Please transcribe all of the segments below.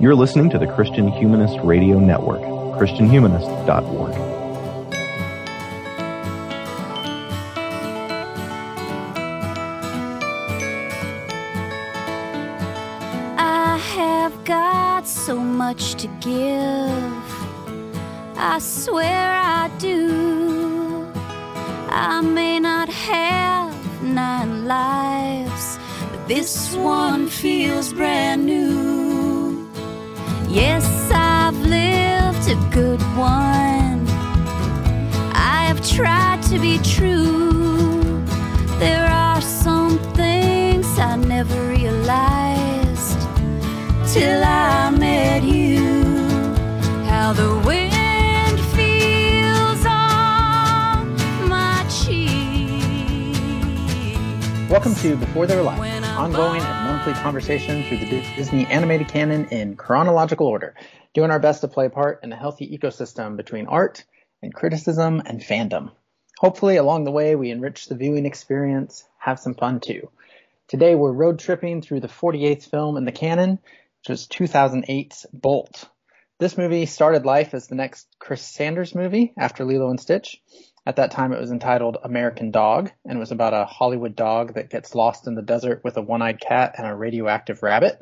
You're listening to the Christian Humanist Radio Network, christianhumanist.org. So much to give, I swear I do. I may not have 9 lives, but this one feels brand new. Yes, I've lived a good one. I have tried to be true. There are some things I never realized till I met you. How the wind feels on my cheek. Welcome to Before They Were Live, ongoing and monthly conversation through the Disney animated canon in chronological order, doing our best to play a part in a healthy ecosystem between art and criticism and fandom. Hopefully along the way we enrich the viewing experience, have some fun too. Today we're road tripping through the 48th film in the canon, which was 2008's Bolt. This movie started life as the next Chris Sanders movie after Lilo and Stitch. At that time, it was entitled American Dog, and was about a Hollywood dog that gets lost in the desert with a one-eyed cat and a radioactive rabbit.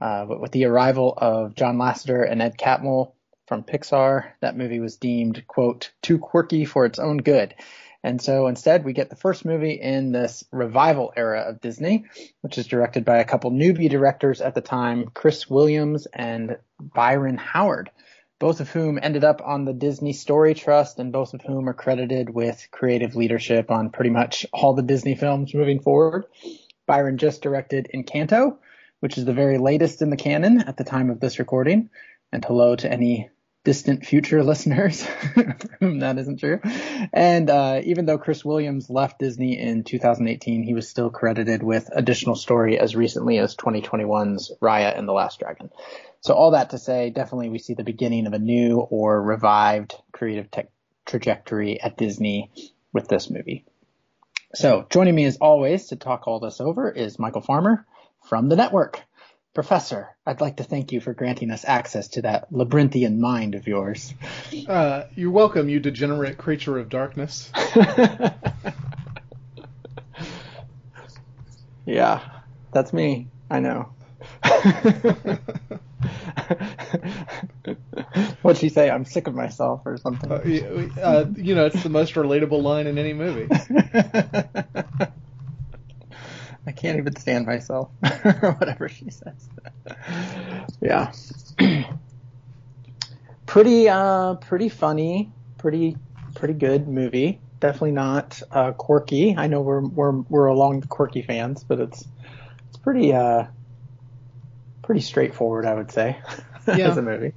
But with the arrival of John Lasseter and Ed Catmull from Pixar, that movie was deemed, quote, too quirky for its own good. And so instead, we get the first movie in this revival era of Disney, which is directed by a couple newbie directors at the time, Chris Williams and Byron Howard, both of whom ended up on the Disney Story Trust, and both of whom are credited with creative leadership on pretty much all the Disney films moving forward. Byron just directed Encanto, which is the very latest in the canon at the time of this recording. And hello to any distant future listeners, for whom that isn't true. And even though Chris Williams left Disney in 2018, he was still credited with additional story as recently as 2021's Raya and the Last Dragon. So all that to say, definitely we see the beginning of a new or revived creative trajectory at Disney with this movie. So joining me as always to talk all this over is Michael Farmer from the network. Professor, I'd like to thank you for granting us access to that labyrinthian mind of yours. You're welcome, you degenerate creature of darkness. Yeah, that's me. I know. What'd she say? I'm sick of myself or something. You know, it's the most relatable line in any movie. I can't even stand myself, or whatever she says. Yeah. Pretty funny, pretty good movie. Definitely not quirky. I know we're along the quirky fans, but it's pretty straightforward, I would say, yeah. As a movie.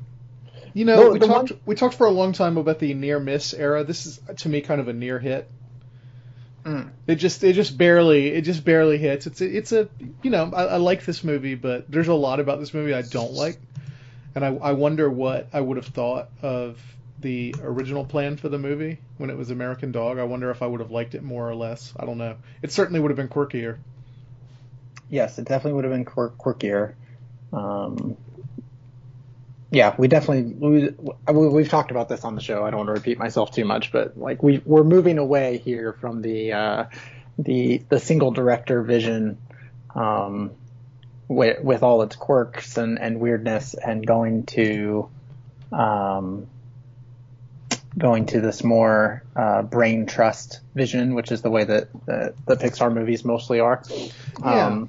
You know, we talked for a long time about the near miss era. This is to me kind of a near hit. Mm. It just barely hits. It's a you know, I like this movie, but there's a lot about this movie I don't like, and I wonder what I would have thought of the original plan for the movie when it was American Dog. I wonder if I would have liked it more or less. I don't know. It certainly would have been quirkier. Yes, it definitely would have been quirkier. Yeah, we've talked about this on the show. I don't want to repeat myself too much, but like we're moving away here from the single director vision, with all its quirks and weirdness, and going to this more brain trust vision, which is the way that the Pixar movies mostly are. Yeah.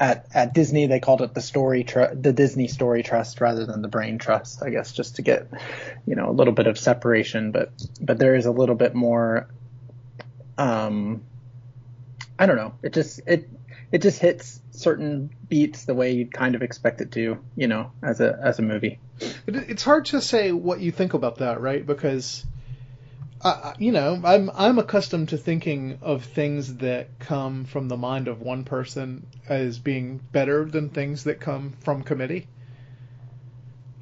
At Disney, they called it the Disney Story Trust rather than the Brain Trust, I guess, just to get, you know, a little bit of separation. But there is a little bit more. I don't know. It just hits certain beats the way you'd kind of expect it to, you know, as a movie. It's hard to say what you think about that, right? Because, you know, I'm accustomed to thinking of things that come from the mind of one person as being better than things that come from committee.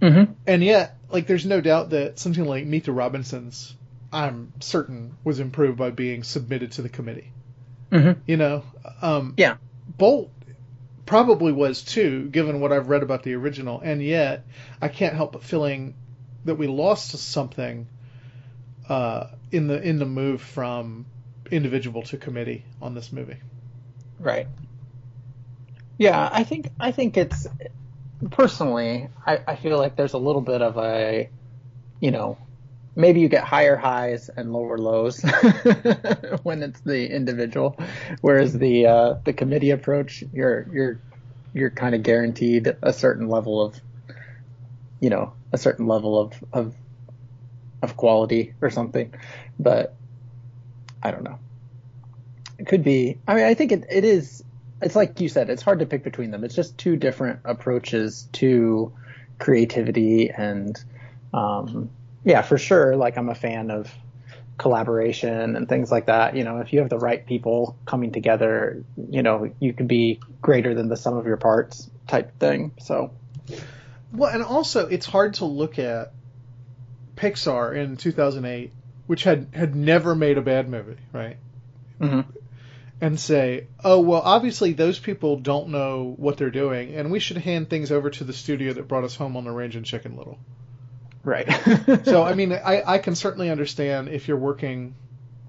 Mm-hmm. And yet, like, there's no doubt that something like Meet the Robinsons, I'm certain, was improved by being submitted to the committee. Mm-hmm. You know? Yeah. Bolt probably was too, given what I've read about the original, and yet I can't help but feeling that we lost something in the move from individual to committee on this movie. Right. Yeah, I think it's, personally, I feel like there's a little bit of a, you know, maybe you get higher highs and lower lows when it's the individual, whereas the committee approach, you're kind of guaranteed a certain level of, you know, a certain level of quality or something. But I don't know. It could be. I mean, I think it is. It's like you said. It's hard to pick between them. It's just two different approaches to creativity and. Yeah, for sure. Like, I'm a fan of collaboration and things like that. You know, if you have the right people coming together, you know, you can be greater than the sum of your parts type thing. So, well, and also it's hard to look at Pixar in 2008, which had never made a bad movie, right? Mm-hmm. And say, oh, well, obviously those people don't know what they're doing, and we should hand things over to the studio that brought us Home on the Range and Chicken Little. Right. So, I mean, I can certainly understand if you're working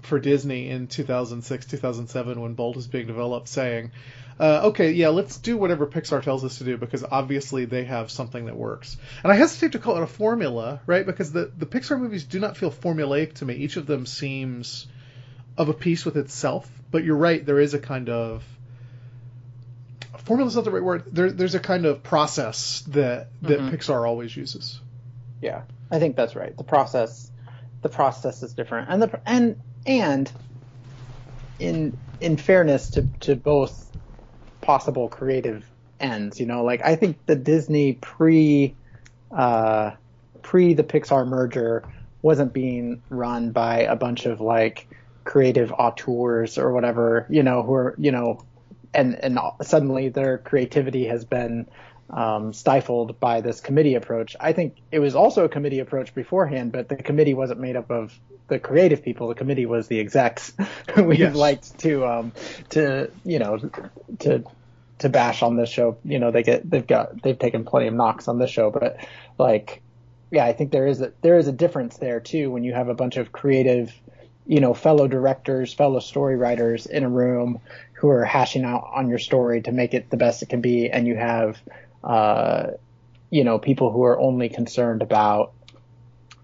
for Disney in 2006, 2007, when Bolt is being developed, saying, okay, yeah, let's do whatever Pixar tells us to do, because obviously they have something that works. And I hesitate to call it a formula, right? Because the Pixar movies do not feel formulaic to me. Each of them seems of a piece with itself. But you're right, there is a kind of... Formula's not the right word. There's a kind of process that mm-hmm. Pixar always uses. Yeah, I think that's right. The process is different, and in fairness to both possible creative ends, you know, like I think the Disney pre the Pixar merger wasn't being run by a bunch of like creative auteurs or whatever, you know, who are, you know, and suddenly their creativity has been stifled by this committee approach. I think it was also a committee approach beforehand, but the committee wasn't made up of the creative people. The committee was the execs. We've yes. liked to you know to bash on this show. You know, they've taken plenty of knocks on this show, but like, yeah, I think there is a difference there too when you have a bunch of creative, you know, fellow directors, fellow story writers in a room who are hashing out on your story to make it the best it can be, and you have you know, people who are only concerned about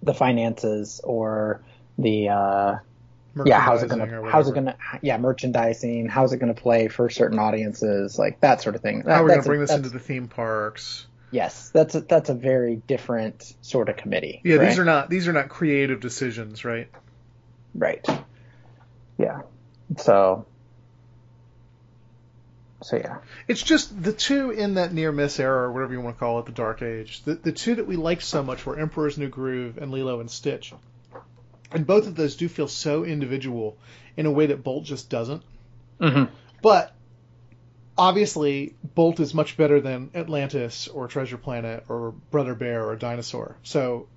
the finances or the, merchandising, how's it going to play for certain audiences, like that sort of thing. How are we going to bring this into the theme parks? Yes. That's a very different sort of committee. Yeah. Right? These are not creative decisions, right? Right. Yeah. So yeah, it's just the two in that near miss era, or whatever you want to call it, the Dark Age. The two that we liked so much were Emperor's New Groove and Lilo and Stitch, and both of those do feel so individual in a way that Bolt just doesn't. Mm-hmm. But obviously, Bolt is much better than Atlantis or Treasure Planet or Brother Bear or Dinosaur. So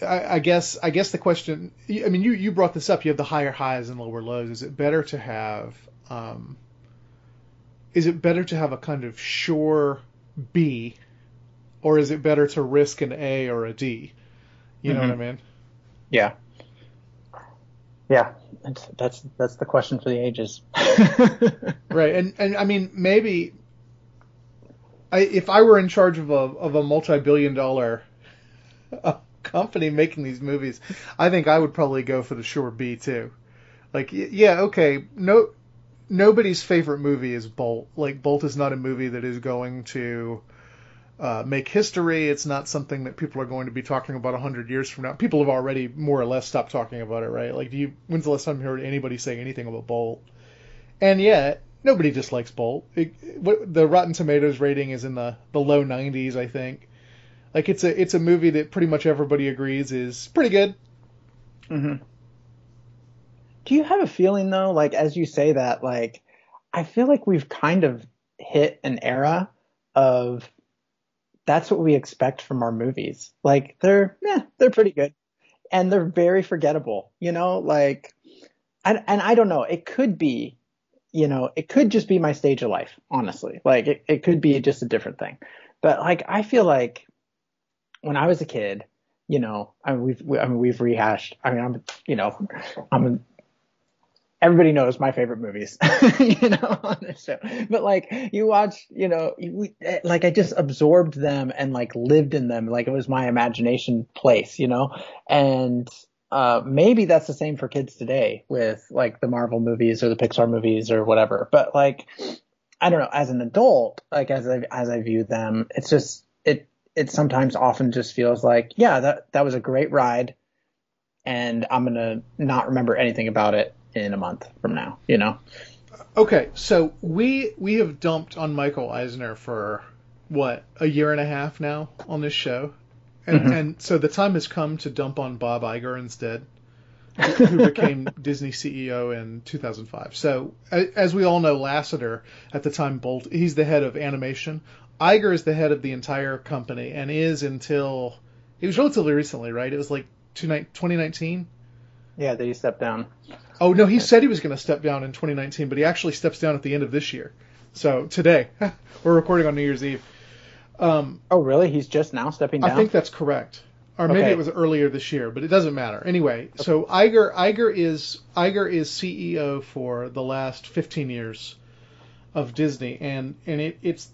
I guess the question, I mean, you brought this up. You have the higher highs and lower lows. Is it better to have? Is it better to have a kind of sure B, or is it better to risk an A or a D? You know what I mean? Yeah. Yeah. That's the question for the ages. Right. And I mean, maybe if I were in charge of a multi-billion-dollar company making these movies, I think I would probably go for the sure B too. Like, yeah, okay. No. Nobody's favorite movie is Bolt. Like, Bolt is not a movie that is going to make history. It's not something that people are going to be talking about 100 years from now. People have already more or less stopped talking about it, right? Like, when's the last time you heard anybody saying anything about Bolt? And yet, nobody dislikes Bolt. The Rotten Tomatoes rating is in the low 90s, I think. Like, it's a movie that pretty much everybody agrees is pretty good. Mm-hmm. Do you have a feeling, though, like, as you say that, like, I feel like we've kind of hit an era of that's what we expect from our movies. Like, they're pretty good, and they're very forgettable, you know, like, and I don't know. It could be, you know, it could just be my stage of life, honestly. Like, it could be just a different thing. But, like, I feel like when I was a kid, you know, we've rehashed. I mean, I'm everybody knows my favorite movies, you know, on this show. But, like, you watch, you know, like, I just absorbed them and, like, lived in them. Like, it was my imagination place, you know? And maybe that's the same for kids today with, like, the Marvel movies or the Pixar movies or whatever. But, like, I don't know, as an adult, like, as I view them, it's just, it sometimes often just feels like, yeah, that was a great ride, and I'm going to not remember anything about it in a month from now, you know? Okay, so we have dumped on Michael Eisner for, what, a year and a half now on this show? And, mm-hmm. and so the time has come to dump on Bob Iger instead, who became Disney CEO in 2005. So, as we all know, Lasseter, at the time Bolt, he's the head of animation. Iger is the head of the entire company and is until... It was relatively recently, right? It was like 2019? Yeah, that he stepped down. Oh, no, he said he was going to step down in 2019, but he actually steps down at the end of this year. So, today. We're recording on New Year's Eve. Oh, really? He's just now stepping down? I think that's correct. Or maybe it was earlier this year, but it doesn't matter. Anyway, so Iger is CEO for the last 15 years of Disney, and it's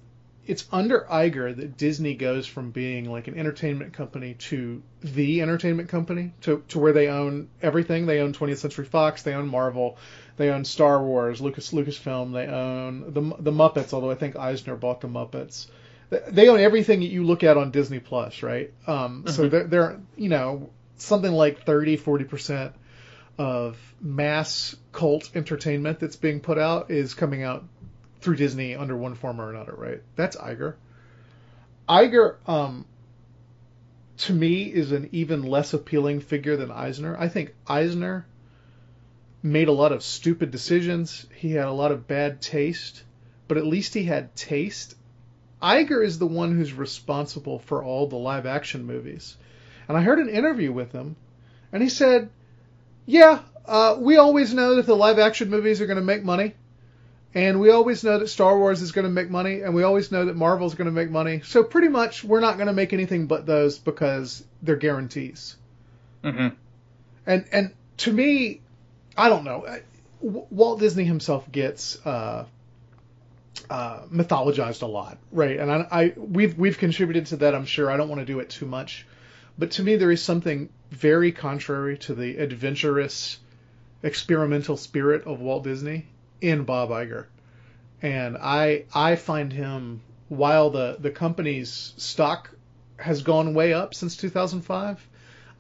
under Iger that Disney goes from being like an entertainment company to the entertainment company, to where they own everything. They own 20th Century Fox, they own Marvel, they own Star Wars, Lucasfilm, they own the Muppets, although I think Eisner bought the Muppets. They own everything that you look at on Disney Plus, right? So they're, you know, something like 30-40% of mass cult entertainment that's being put out is coming out through Disney under one form or another, right? That's Iger. Iger, to me, is an even less appealing figure than Eisner. I think Eisner made a lot of stupid decisions. He had a lot of bad taste, but at least he had taste. Iger is the one who's responsible for all the live action movies. And I heard an interview with him, and he said, yeah, we always know that the live action movies are going to make money. And we always know that Star Wars is going to make money. And we always know that Marvel is going to make money. So pretty much we're not going to make anything but those because they're guarantees. Mm-hmm. And to me, I don't know. Walt Disney himself gets mythologized a lot, right? And we've contributed to that, I'm sure. I don't want to do it too much. But to me, there is something very contrary to the adventurous, experimental spirit of Walt Disney in Bob Iger. And I find him, while the company's stock has gone way up since 2005,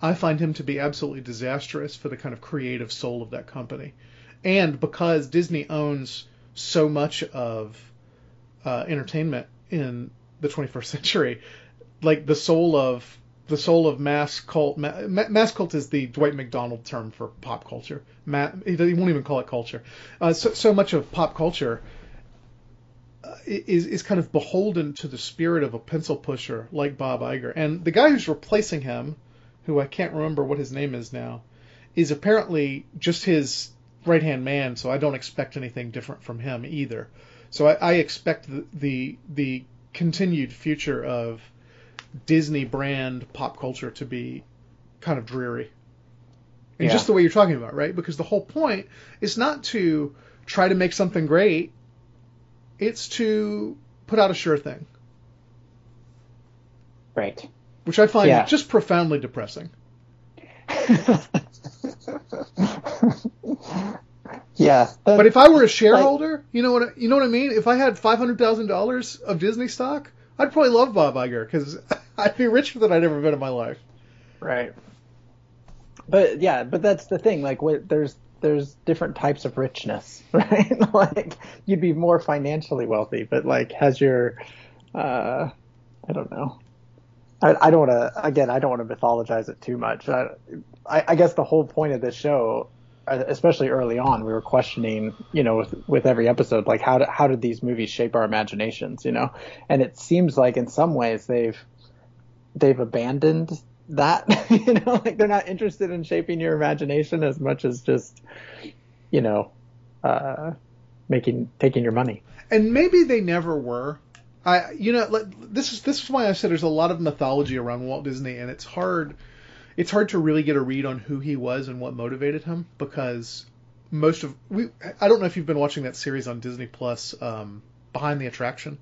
I find him to be absolutely disastrous for the kind of creative soul of that company. And because Disney owns so much of entertainment in the 21st century, like the soul of mass cult. Mass cult is the Dwight MacDonald term for pop culture. He won't even call it culture. So much of pop culture is kind of beholden to the spirit of a pencil pusher like Bob Iger. And the guy who's replacing him, who I can't remember what his name is now, is apparently just his right-hand man, so I don't expect anything different from him either. So I expect the continued future of Disney brand pop culture to be kind of dreary. And yeah. Just the way you're talking about, right? Because the whole point is not to try to make something great. It's to put out a sure thing. Right. Which I find just profoundly depressing. Yeah. But if I were a shareholder, like, you know what I mean? If I had $500,000 of Disney stock, I'd probably love Bob Iger because I'd be richer than I'd ever been in my life. Right. But yeah, but that's the thing. Like, there's different types of richness, right? Like, you'd be more financially wealthy, but like, has your, I don't know. I don't want to, again, I don't want to mythologize it too much. I guess the whole point of this show, especially early on, we were questioning, you know, with every episode, like how did these movies shape our imaginations, you know? And it seems like in some ways they've abandoned that, you know, like they're not interested in shaping your imagination as much as just, you know, taking your money. And maybe they never were. This is why I said there's a lot of mythology around Walt Disney, and it's hard to really get a read on who he was and what motivated him, because I don't know if you've been watching that series on Disney Plus, Behind the Attraction.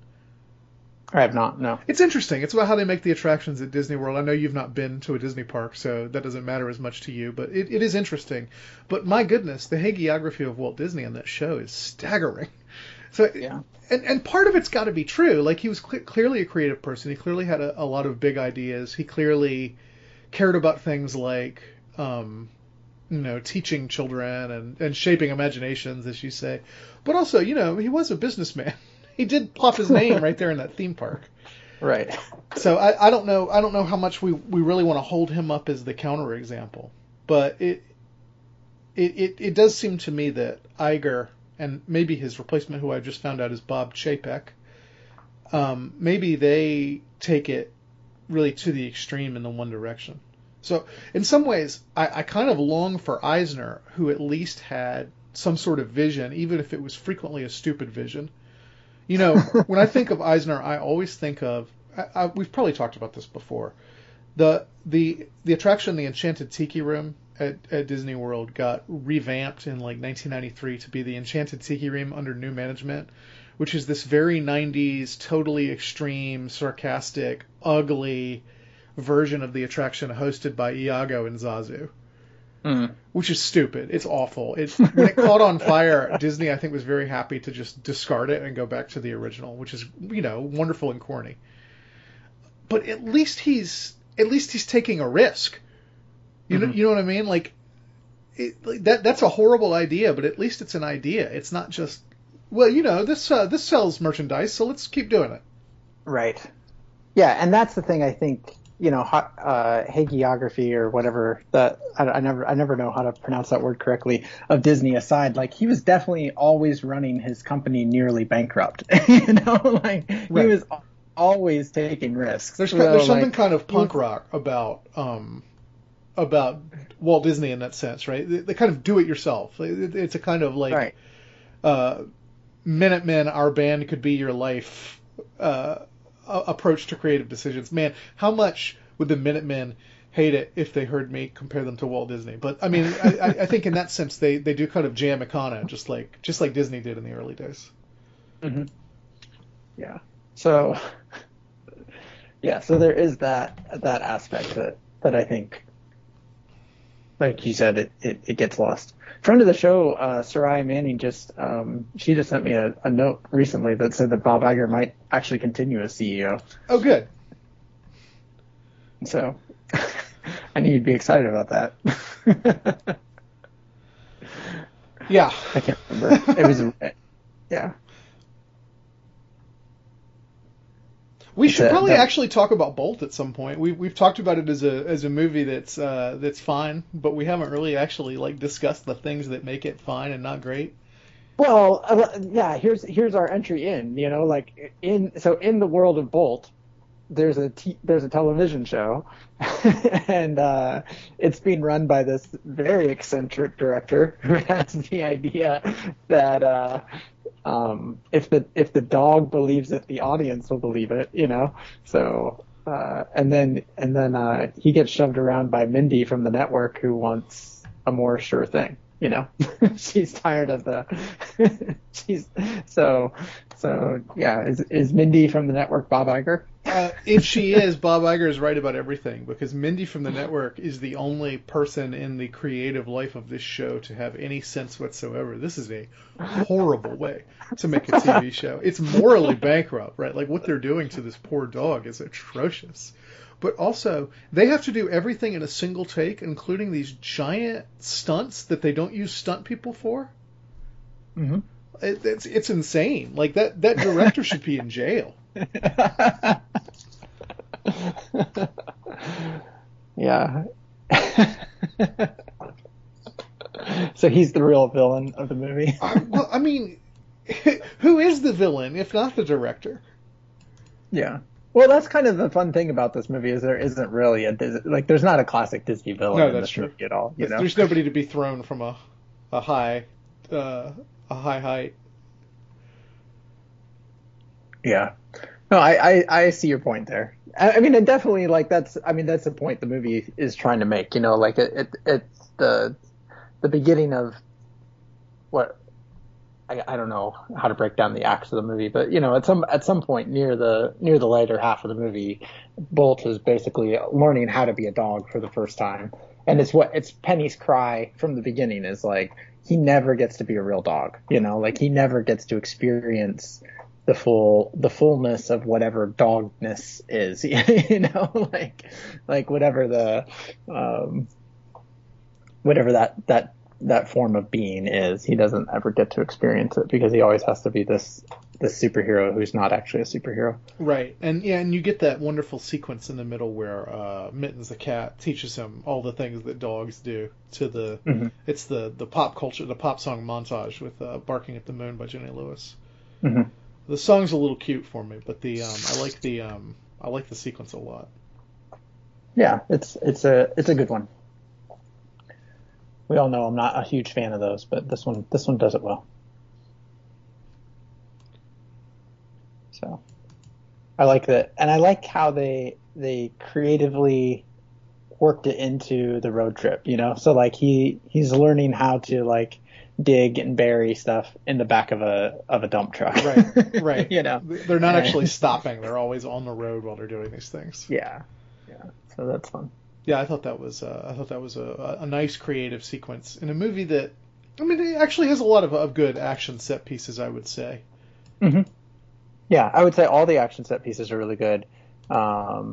I have not, no. It's interesting. It's about how they make the attractions at Disney World. I know you've not been to a Disney park, so that doesn't matter as much to you, but it is interesting. But my goodness, the hagiography of Walt Disney on that show is staggering. So, yeah. And part of it's got to be true. Like, he was clearly a creative person. He clearly had a lot of big ideas. He clearly cared about things like, teaching children and shaping imaginations, as you say. But also, he was a businessman. He did plop his name right there in that theme park. Right. So I don't know how much we really want to hold him up as the counterexample, but it does seem to me that Iger and maybe his replacement, who I just found out is Bob Chapek, maybe they take it really to the extreme in the one direction. So in some ways, I kind of long for Eisner, who at least had some sort of vision, even if it was frequently a stupid vision. When I think of Eisner, I always think of, we've probably talked about this before, the attraction, the Enchanted Tiki Room at Disney World, got revamped in like 1993 to be the Enchanted Tiki Room under new management, which is this very 90s, totally extreme, sarcastic, ugly version of the attraction hosted by Iago and Zazu. Mm. Which is stupid. It's awful. When it caught on fire, Disney, I think, was very happy to just discard it and go back to the original, which is, wonderful and corny. But at least he's taking a risk. You know what I mean? That's a horrible idea, but at least it's an idea. It's not just, this sells merchandise, so let's keep doing it. Right. Yeah, and that's the thing I think. Hagiography or whatever, I never know how to pronounce that word correctly, of Disney aside, he was definitely always running his company nearly bankrupt. Right. He was always taking risks. There's something kind of punk rock about Walt Disney in that sense, right? They kind of do it yourself. It's a kind of right. Minutemen, our band could be your life, approach to creative decisions. Man, how much would the Minutemen hate it if they heard me compare them to Walt Disney? But I mean, I think in that sense they do kind of jam Econo, just like Disney did in the early days. Mm-hmm. Yeah. So there is that aspect that I think, like you said, it gets lost. Friend of the show, Soraya Manning, she just sent me a note recently that said that Bob Iger might actually continue as CEO. Oh, good. So, I knew you'd be excited about that. Yeah. I can't remember. It was, yeah. We should probably actually talk about Bolt at some point. We've talked about it as a movie that's fine, but we haven't really actually discussed the things that make it fine and not great. Well, yeah. Here's our entry in. In the world of Bolt, there's a television show, and it's being run by this very eccentric director who has the idea that. If the dog believes it, the audience will believe it, So, and then he gets shoved around by Mindy from the network, who wants a more sure thing, She's tired of the. Yeah. Is Mindy from the network Bob Iger? If she is, Bob Iger is right about everything, because Mindy from the network is the only person in the creative life of this show to have any sense whatsoever. This is a horrible way to make a TV show. It's morally bankrupt, right? What they're doing to this poor dog is atrocious. But also, they have to do everything in a single take, including these giant stunts that they don't use stunt people for. Mm-hmm. It's insane. That director should be in jail. Yeah. So he's the real villain of the movie. Who is the villain if not the director? Yeah. Well, that's kind of the fun thing about this movie, is there isn't really there's not a classic Disney villain movie at all. There's nobody to be thrown from a high height Yeah. No, I see your point there. I mean, it definitely, like, that's the point the movie is trying to make, you know, like, it's the beginning of what, I don't know how to break down the acts of the movie, but, you know, at some point near the later half of the movie, Bolt is basically learning how to be a dog for the first time. And it's Penny's cry from the beginning is like, he never gets to be a real dog, you know, like he never gets to experience the fullness of whatever dogness is, you know, like whatever the, whatever that form of being is, he doesn't ever get to experience it because he always has to be this superhero who's not actually a superhero. Right. And yeah, and you get that wonderful sequence in the middle where Mittens the cat teaches him all the things that dogs do to the mm-hmm. It's the pop culture, the pop song montage with Barking at the Moon by Jenny Lewis. Mm-hmm. The song's a little cute for me, but I like the sequence a lot. Yeah, it's a good one. We all know I'm not a huge fan of those, but this one does it well. So I like that, and I like how they creatively worked it into the road trip, you know? So like he's learning how to like dig and bury stuff in the back of a dump truck. Right. Right. You know. They're not actually stopping. They're always on the road while they're doing these things. Yeah. Yeah. So that's fun. Yeah, I thought that was a nice creative sequence in a movie that, I mean, it actually has a lot of good action set pieces, I would say. Mm-hmm. Yeah, I would say all the action set pieces are really good, but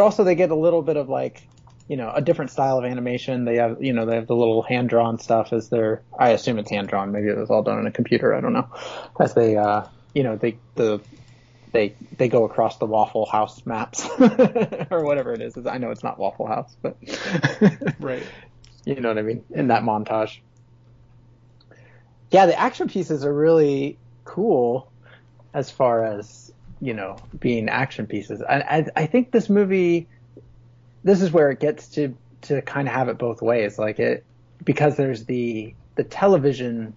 also they get a little bit of like, you know, a different style of animation. They have, you know, the little hand drawn stuff as their. I assume it's hand drawn. Maybe it was all done on a computer. I don't know. As they, you know, They go across the Waffle House maps or whatever it is. I know it's not Waffle House, but right. You know what I mean? In that montage. Yeah, the action pieces are really cool as far as, you know, being action pieces. I think this movie, this is where it gets to kind of have it both ways. Like it, because there's the television,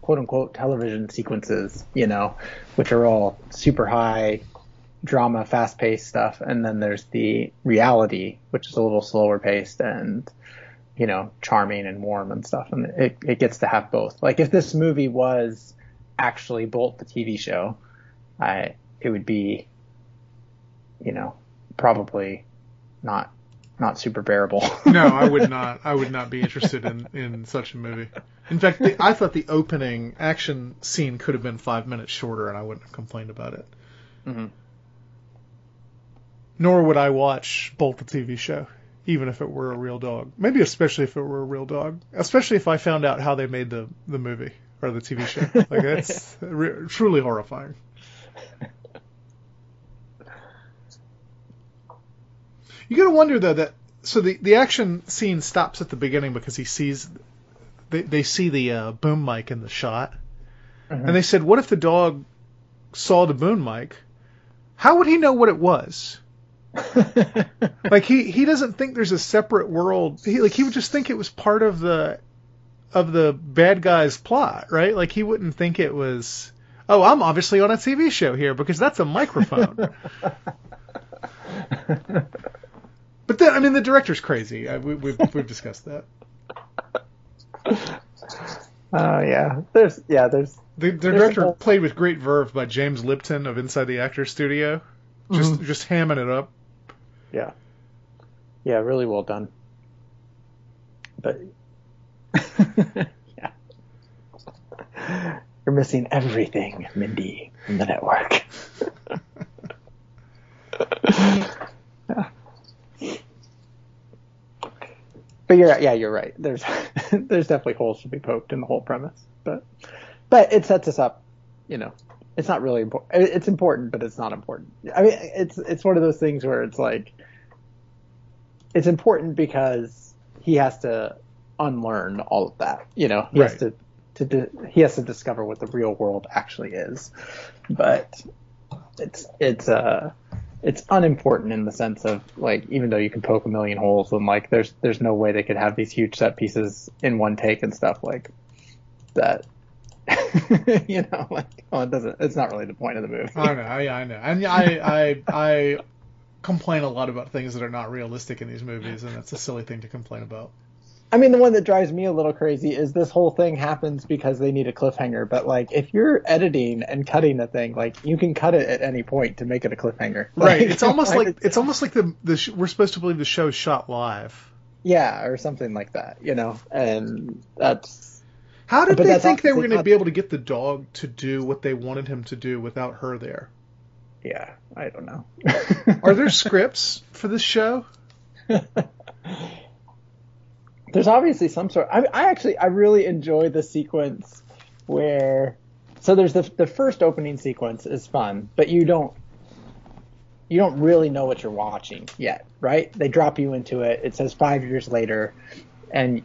quote unquote, television sequences, you know, which are all super high drama, fast paced stuff. And then there's the reality, which is a little slower paced and, you know, charming and warm and stuff. And it gets to have both. Like if this movie was actually Bolt the TV show, it would be, you know, probably not super bearable. No, I would not be interested in such a movie. In fact, I thought the opening action scene could have been 5 minutes shorter, and I wouldn't have complained about it. Mm-hmm. Nor would I watch Bolt the TV show, even if it were a real dog. Maybe especially if it were a real dog. Especially if I found out how they made the movie, or the TV show. Like, that's truly horrifying. You gotta wonder, though, that... So the action scene stops at the beginning because he sees... They see the boom mic in the shot, mm-hmm. and they said, "What if the dog saw the boom mic? How would he know what it was?" Like he doesn't think there's a separate world. He would just think it was part of the bad guy's plot, right? Like he wouldn't think it was. Oh, I'm obviously on a TV show here because that's a microphone. But then, I mean, the director's crazy. We've discussed that. The director played with great verve by James Lipton of Inside the Actors Studio, just hamming it up. Yeah, really well done. But yeah, you're missing everything, Mindy, in the network. Yeah. But you're right. There's definitely holes to be poked in the whole premise, but it sets us up. You know, it's not really important. It's important, but it's not important. I mean, it's one of those things where it's like it's important because he has to unlearn all of that. You know, he has to discover what the real world actually is. But it's unimportant in the sense of, like, even though you can poke a million holes and, like, there's no way they could have these huge set pieces in one take and stuff like that. You know, like, oh, it doesn't. It's not really the point of the movie. I know. And I complain a lot about things that are not realistic in these movies, and that's a silly thing to complain about. I mean, the one that drives me a little crazy is this whole thing happens because they need a cliffhanger. But, like, if you're editing and cutting a thing, like, you can cut it at any point to make it a cliffhanger. Right. Like, it's almost like the we're supposed to believe the show's shot live. Yeah, or something like that, you know. And that's... How did they think they were going to be able to get the dog to do what they wanted him to do without her there? Yeah, I don't know. Are there scripts for this show? There's obviously some sort. I really enjoy the sequence where. So there's the first opening sequence is fun, but you don't really know what you're watching yet, right? They drop you into it. It says 5 years later, and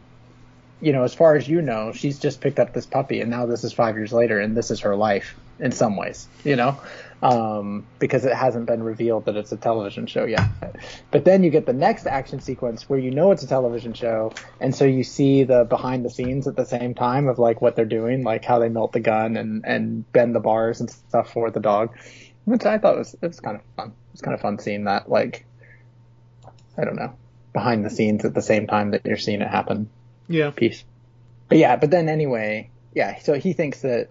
you know, as far as you know, she's just picked up this puppy, and now this is 5 years later, and this is her life in some ways, you know, because it hasn't been revealed that it's a television show yet. But then you get the next action sequence where you know it's a television show, and so you see the behind the scenes at the same time of, like, what they're doing, like how they melt the gun and bend the bars and stuff for the dog, which I thought was kind of fun. It's kind of fun seeing that, like, I don't know, behind the scenes at the same time that you're seeing it happen. Yeah. Piece. But yeah, but then anyway, yeah, so he thinks that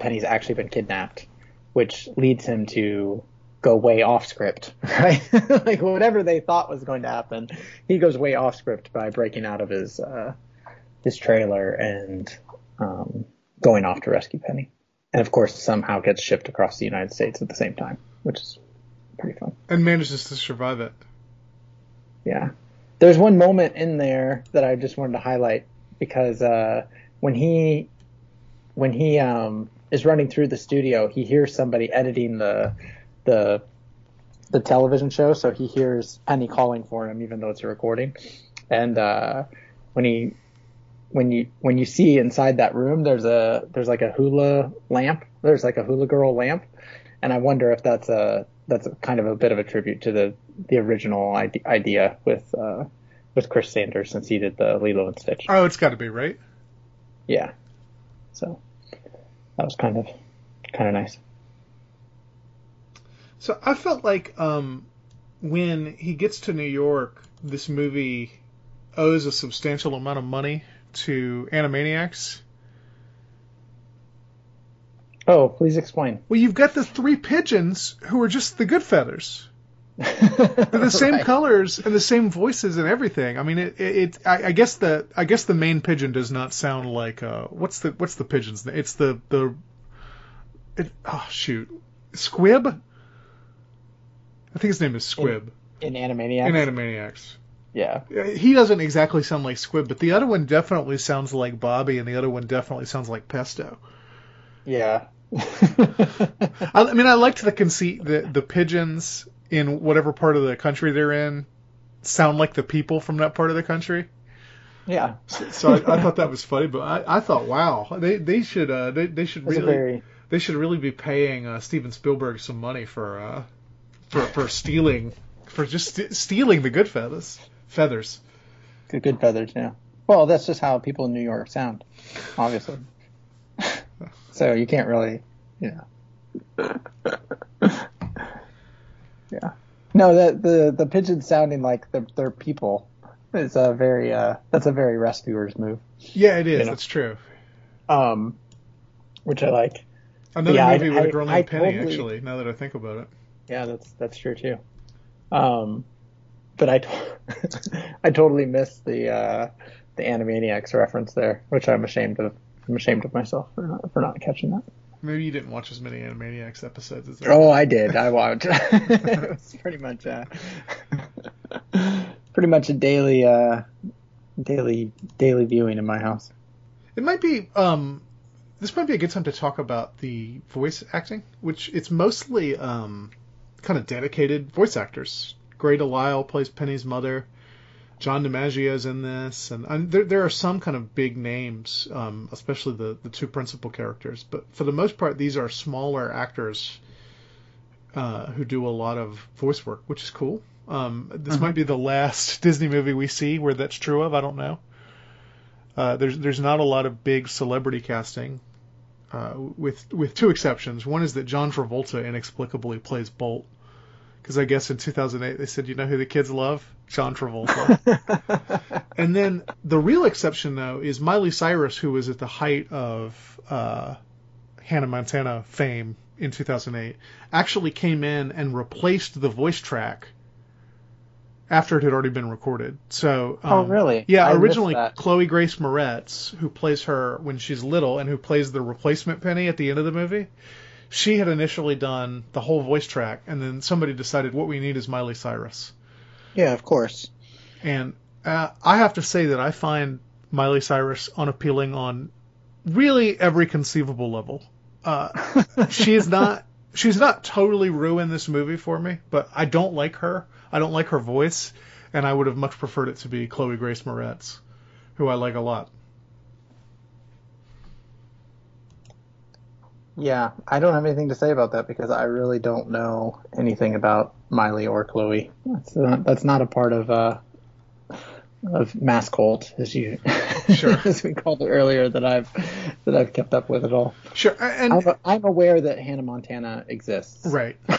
Penny's actually been kidnapped, which leads him to go way off script, right? Like, whatever they thought was going to happen, he goes way off script by breaking out of his trailer and going off to rescue Penny. And of course somehow gets shipped across the United States at the same time, which is pretty fun. And manages to survive it. Yeah. There's one moment in there that I just wanted to highlight because when he is running through the studio, he hears somebody editing the television show, so he hears Penny calling for him, even though it's a recording. And when you see inside that room, there's like a hula lamp. There's like a hula girl lamp, and I wonder if that's kind of a bit of a tribute to the original idea with Chris Sanders, since he did the Lilo and Stitch. Oh, it's got to be, right? Yeah. So that was kind of nice. So I felt like when he gets to New York, this movie owes a substantial amount of money to Animaniacs. Oh, please explain. Well, you've got the three pigeons who are just the Goodfellas. They're the same colors and the same voices and everything. I mean, I guess the main pigeon does not sound like what's the pigeon's name? It's Squib. I think his name is Squib. In Animaniacs. In Animaniacs. Yeah. He doesn't exactly sound like Squib, but the other one definitely sounds like Bobby, and the other one definitely sounds like Pesto. Yeah. I mean, I liked the conceit that the pigeons in whatever part of the country they're in sound like the people from that part of the country. Yeah. So I thought that was funny, but I thought, wow, they should really be paying Steven Spielberg some money for just stealing the Goodfellas feathers. The good feathers, yeah. Well, that's just how people in New York sound, obviously. So you can't really, you know. Yeah. No, the pigeons sounding like they're people is a very that's a very rescuer's move. Yeah, it is. You know? That's true. Which I like. Another movie with a girl named Penny. Totally, actually, now that I think about it. Yeah, that's true too. But I totally missed the Animaniacs reference there, which I'm ashamed of. I'm ashamed of myself for not catching that. Maybe you didn't watch as many Animaniacs episodes as I did. Oh, I did. I watched. It was pretty much a daily viewing in my house. It might be this might be a good time to talk about the voice acting, which it's mostly kind of dedicated voice actors. Gray DeLisle plays Penny's mother. John DiMaggio's in this, and there are some kind of big names, especially the two principal characters. But for the most part, these are smaller actors who do a lot of voice work, which is cool. This might be the last Disney movie we see where that's true of. I don't know. There's not a lot of big celebrity casting. with two exceptions. One is that John Travolta inexplicably plays Bolt, because I guess in 2008 they said, you know who the kids love? John Travolta. And then the real exception, though, is Miley Cyrus, who was at the height of Hannah Montana fame in 2008, actually came in and replaced the voice track after it had already been recorded. So, oh, really? Yeah, I originally Chloe Grace Moretz, who plays her when she's little and who plays the replacement Penny at the end of the movie, she had initially done the whole voice track, and then somebody decided what we need is Miley Cyrus. Yeah, of course. And I have to say that I find Miley Cyrus unappealing on really every conceivable level. She's not totally ruined this movie for me, but I don't like her. I don't like her voice, and I would have much preferred it to be Chloe Grace Moretz, who I like a lot. Yeah, I don't have anything to say about that because I really don't know anything about Miley or Chloe. That's not a part of mass cult, as you sure. as we called it earlier, that I've kept up with at all. Sure, and I'm aware that Hannah Montana exists. Right, like,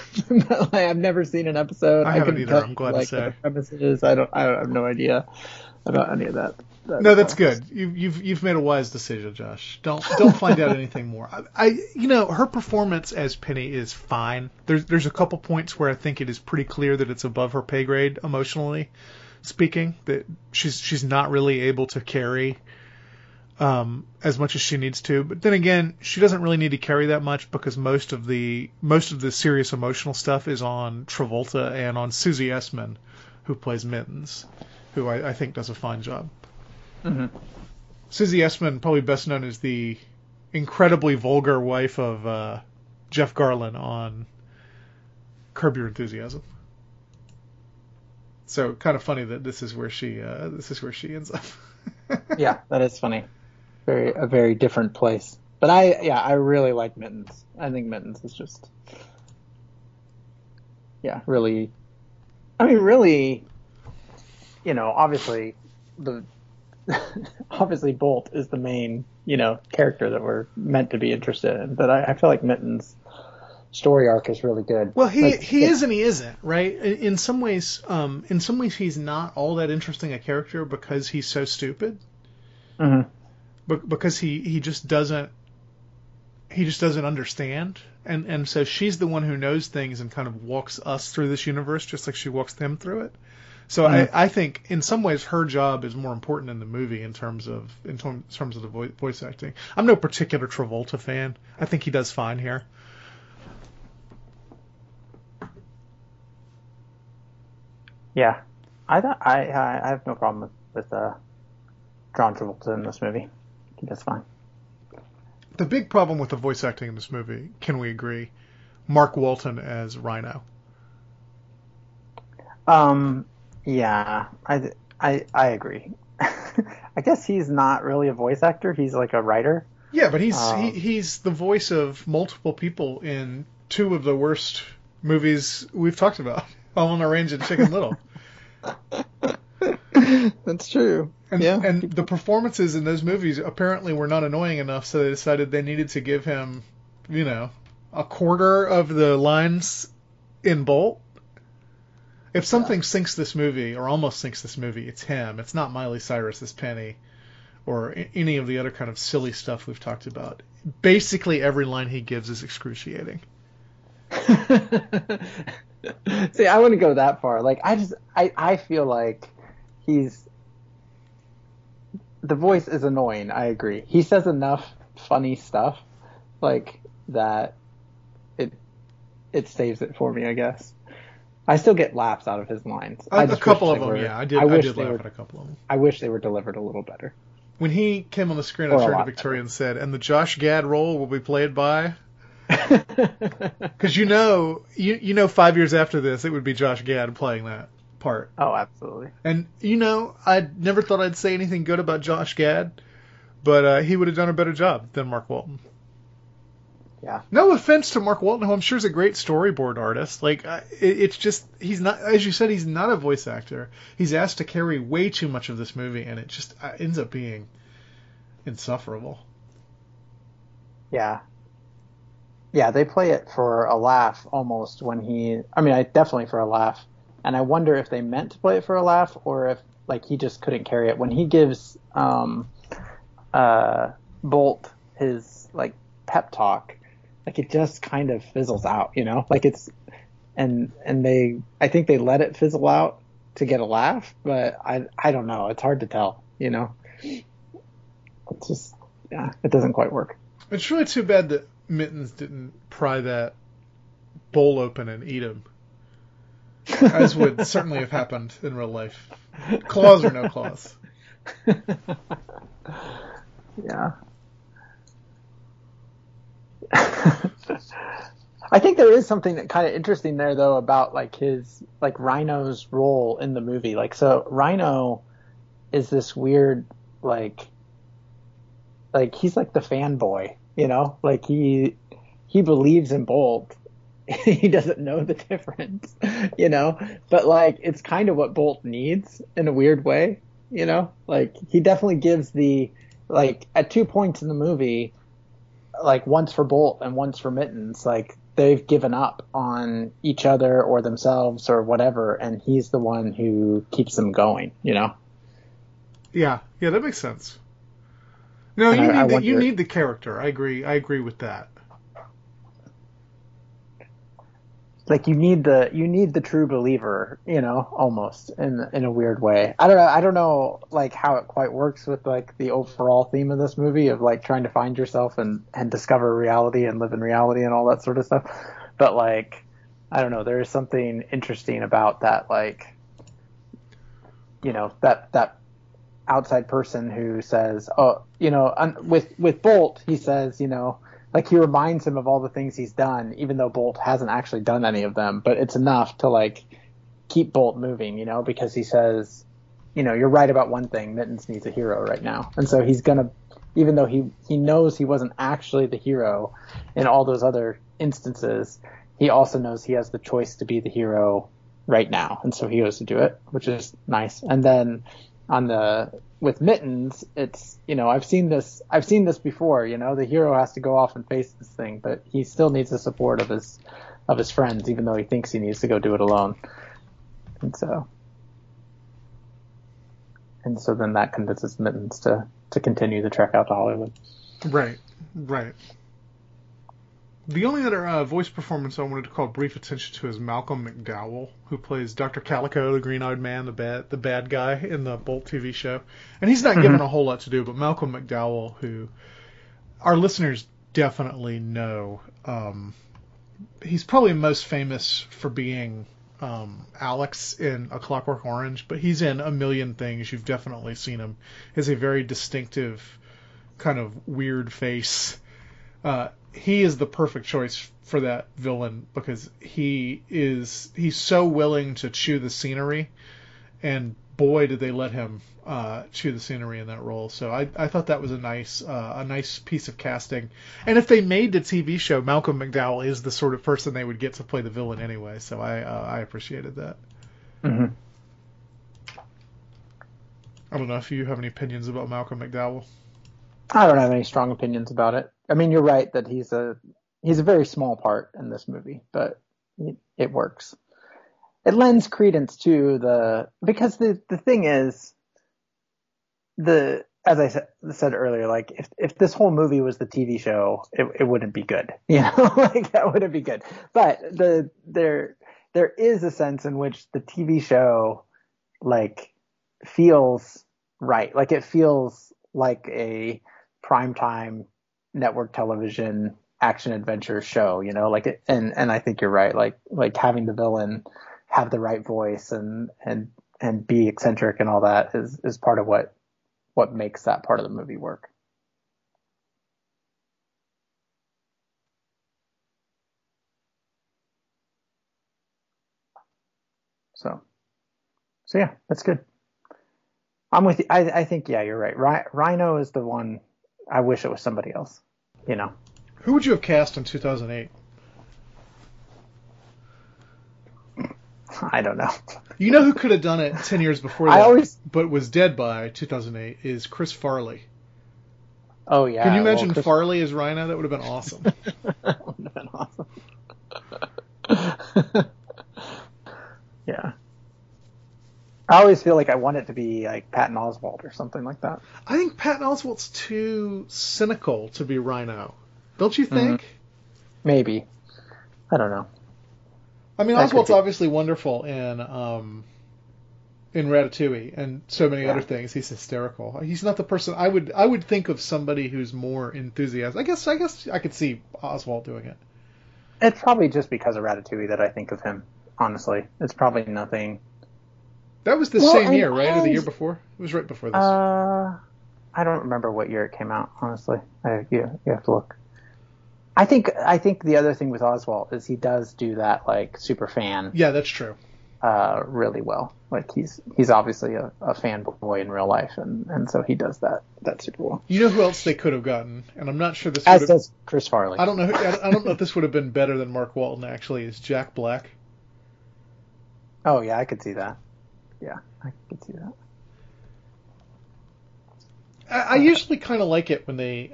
I've never seen an episode. I haven't either. I'm glad to say. The premises, I have no idea about any of that. No, that's good. You've made a wise decision, Josh. Don't find out anything more. I her performance as Penny is fine. There's a couple points where I think it is pretty clear that it's above her pay grade emotionally speaking, that she's not really able to carry as much as she needs to. But then again, she doesn't really need to carry that much because most of the serious emotional stuff is on Travolta and on Susie Essman, who plays Mittens, who I think does a fine job. Mm-hmm. Susie Essman, probably best known as the incredibly vulgar wife of Jeff Garlin on Curb Your Enthusiasm. So kind of funny that this is where she ends up. Yeah, that is funny. A very different place. But I really like Mittens. I think Mittens is just obviously obviously Bolt is the main, character that we're meant to be interested in, but I feel like Mittens' story arc is really good. Well, he is and he isn't, right? In some ways he's not all that interesting a character because he's so stupid. Mm-hmm. Because he just doesn't understand, and so she's the one who knows things and kind of walks us through this universe just like she walks them through it. So mm-hmm. I think in some ways her job is more important in the movie in terms of the voice acting. I'm no particular Travolta fan. I think he does fine here. Yeah, I have no problem with John Travolta in this movie. He does fine. The big problem with the voice acting in this movie, can we agree? Mark Walton as Rhino. Yeah, I agree. I guess he's not really a voice actor. He's like a writer. Yeah, but he's the voice of multiple people in two of the worst movies we've talked about, Home on the Range and Chicken Little. That's true. And the performances in those movies apparently were not annoying enough, so they decided they needed to give him, a quarter of the lines in Bolt. If something sinks this movie, or almost sinks this movie, it's him. It's not Miley Cyrus as Penny, or any of the other kind of silly stuff we've talked about. Basically, every line he gives is excruciating. See, I wouldn't go that far. Like, I feel like the voice is annoying. I agree. He says enough funny stuff, like that. It saves it for me, I guess. I still get laughs out of his lines. A couple of them, I did laugh at a couple of them. I wish they were delivered a little better. When he came on the screen, I turned to Victoria and said, "And the Josh Gad role will be played by," because you know, 5 years after this, it would be Josh Gad playing that part. Oh, absolutely. And I never thought I'd say anything good about Josh Gad, but he would have done a better job than Mark Walton. Yeah. No offense to Mark Walton, who I'm sure is a great storyboard artist. Like, it's just, he's not, as you said, he's not a voice actor. He's asked to carry way too much of this movie, and it just ends up being insufferable. Yeah. Yeah, they play it for a laugh almost when he – I mean, definitely for a laugh. And I wonder if they meant to play it for a laugh or if, like, he just couldn't carry it. When he gives Bolt his, like, pep talk, like, it just kind of fizzles out, you know? Like, it's – and they – I think they let it fizzle out to get a laugh, but I don't know. It's hard to tell, you know? It's just – yeah, it doesn't quite work. It's really too bad that – Mittens didn't pry that bowl open and eat him, as would certainly have happened in real life. Claws or no claws. Yeah. I think there is something that kind of interesting there, though, about like his like Rhino's role in the movie. Like, so Rhino is this weird like he's like the fanboy. You know, like he believes in Bolt. He doesn't know the difference, you know, but like it's kind of what Bolt needs in a weird way, you know, like he definitely gives the like at 2 points in the movie, like once for Bolt and once for Mittens, like they've given up on each other or themselves or whatever. And he's the one who keeps them going, you know? Yeah. Yeah, that makes sense. No, you need the character. I agree with that. Like you need the true believer, you know, almost in a weird way. I don't know like how it quite works with like the overall theme of this movie of like trying to find yourself and discover reality and live in reality and all that sort of stuff. But like I don't know, there is something interesting about that, like, you know, that outside person who says, oh, you know, with Bolt, he says, you know, like he reminds him of all the things he's done, even though Bolt hasn't actually done any of them, but it's enough to like keep Bolt moving, you know, because he says, you know, you're right about one thing, Mittens needs a hero right now. And so he's going to, even though he knows he wasn't actually the hero in all those other instances, he also knows he has the choice to be the hero right now. And so he goes to do it, which is nice. And then with Mittens, it's, you know, I've seen this before, you know, the hero has to go off and face this thing, but he still needs the support of his friends, even though he thinks he needs to go do it alone. And so then that convinces Mittens to continue the trek out to Hollywood. Right. The only other voice performance I wanted to call brief attention to is Malcolm McDowell, who plays Dr. Calico, the green-eyed man, the bad guy in the Bolt TV show. And he's not given a whole lot to do, but Malcolm McDowell, who our listeners definitely know, he's probably most famous for being Alex in A Clockwork Orange, but he's in a million things. You've definitely seen him. He has a very distinctive kind of weird face. He is the perfect choice for that villain because he's so willing to chew the scenery, and boy did they let him chew the scenery in that role. So I thought that was a nice piece of casting. And if they made the TV show, Malcolm McDowell is the sort of person they would get to play the villain anyway. So I appreciated that. Mm-hmm. I don't know if you have any opinions about Malcolm McDowell. I don't have any strong opinions about it. I mean, you're right that he's a very small part in this movie, but it works. It lends credence to because the thing is, as I said earlier, like if this whole movie was the TV show, it wouldn't be good, you know, like that wouldn't be good. But there is a sense in which the TV show like feels right, like it feels like a primetime network television action adventure show, you know, like it, and I think you're right, like having the villain have the right voice and be eccentric and all that is part of what makes that part of the movie work. So yeah, that's good. I'm with you. I think, yeah, you're right. Rhino is the one. I wish it was somebody else, you know. Who would you have cast in 2008? I don't know. You know who could have done it 10 years before that, but was dead by 2008, is Chris Farley. Oh yeah. Can you imagine Farley as Rhino? That would have been awesome. That would have been awesome. Yeah. I always feel like I want it to be like Patton Oswalt or something like that. I think Patton Oswalt's too cynical to be Rhino. Don't you think? Mm-hmm. Maybe. I don't know. I mean, Oswalt's obviously wonderful in Ratatouille and so many other things. He's hysterical. He's not the person I would think of somebody who's more enthusiastic. I guess I could see Oswalt doing it. It's probably just because of Ratatouille that I think of him. Honestly, it's probably nothing. That was the same year, right? Or the year before? It was right before this. I don't remember what year it came out. Honestly, you have to look. I think the other thing with Oswalt is he does do that like super fan. Yeah, that's true. Really well. Like he's obviously a fanboy in real life, and so he does that super well. You know who else they could have gotten, and I'm not sure this. As does Chris Farley. I don't know if this would have been better than Mark Walton. Actually, is Jack Black. Oh yeah, I could see that. Yeah, I could see that. I usually kind of like it when they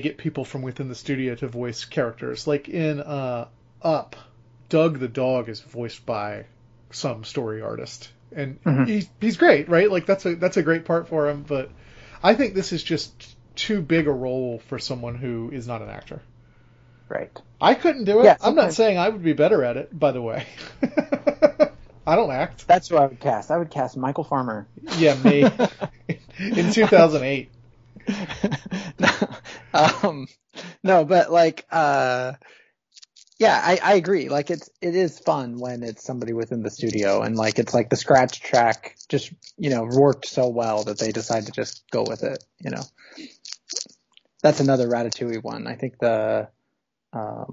get people from within the studio to voice characters. Like in Up, Doug the dog is voiced by some story artist, and mm-hmm. he's great, right? Like that's a great part for him. But I think this is just too big a role for someone who is not an actor. Right. I couldn't do it. Yeah, I'm not saying I would be better at it, by the way. I don't act. That's who I would cast. I would cast Michael Farmer. Yeah, me. In 2008. No, but like, I agree. Like it is fun when it's somebody within the studio, and like it's like the scratch track just worked so well that they decide to just go with it. That's another Ratatouille one. I think the I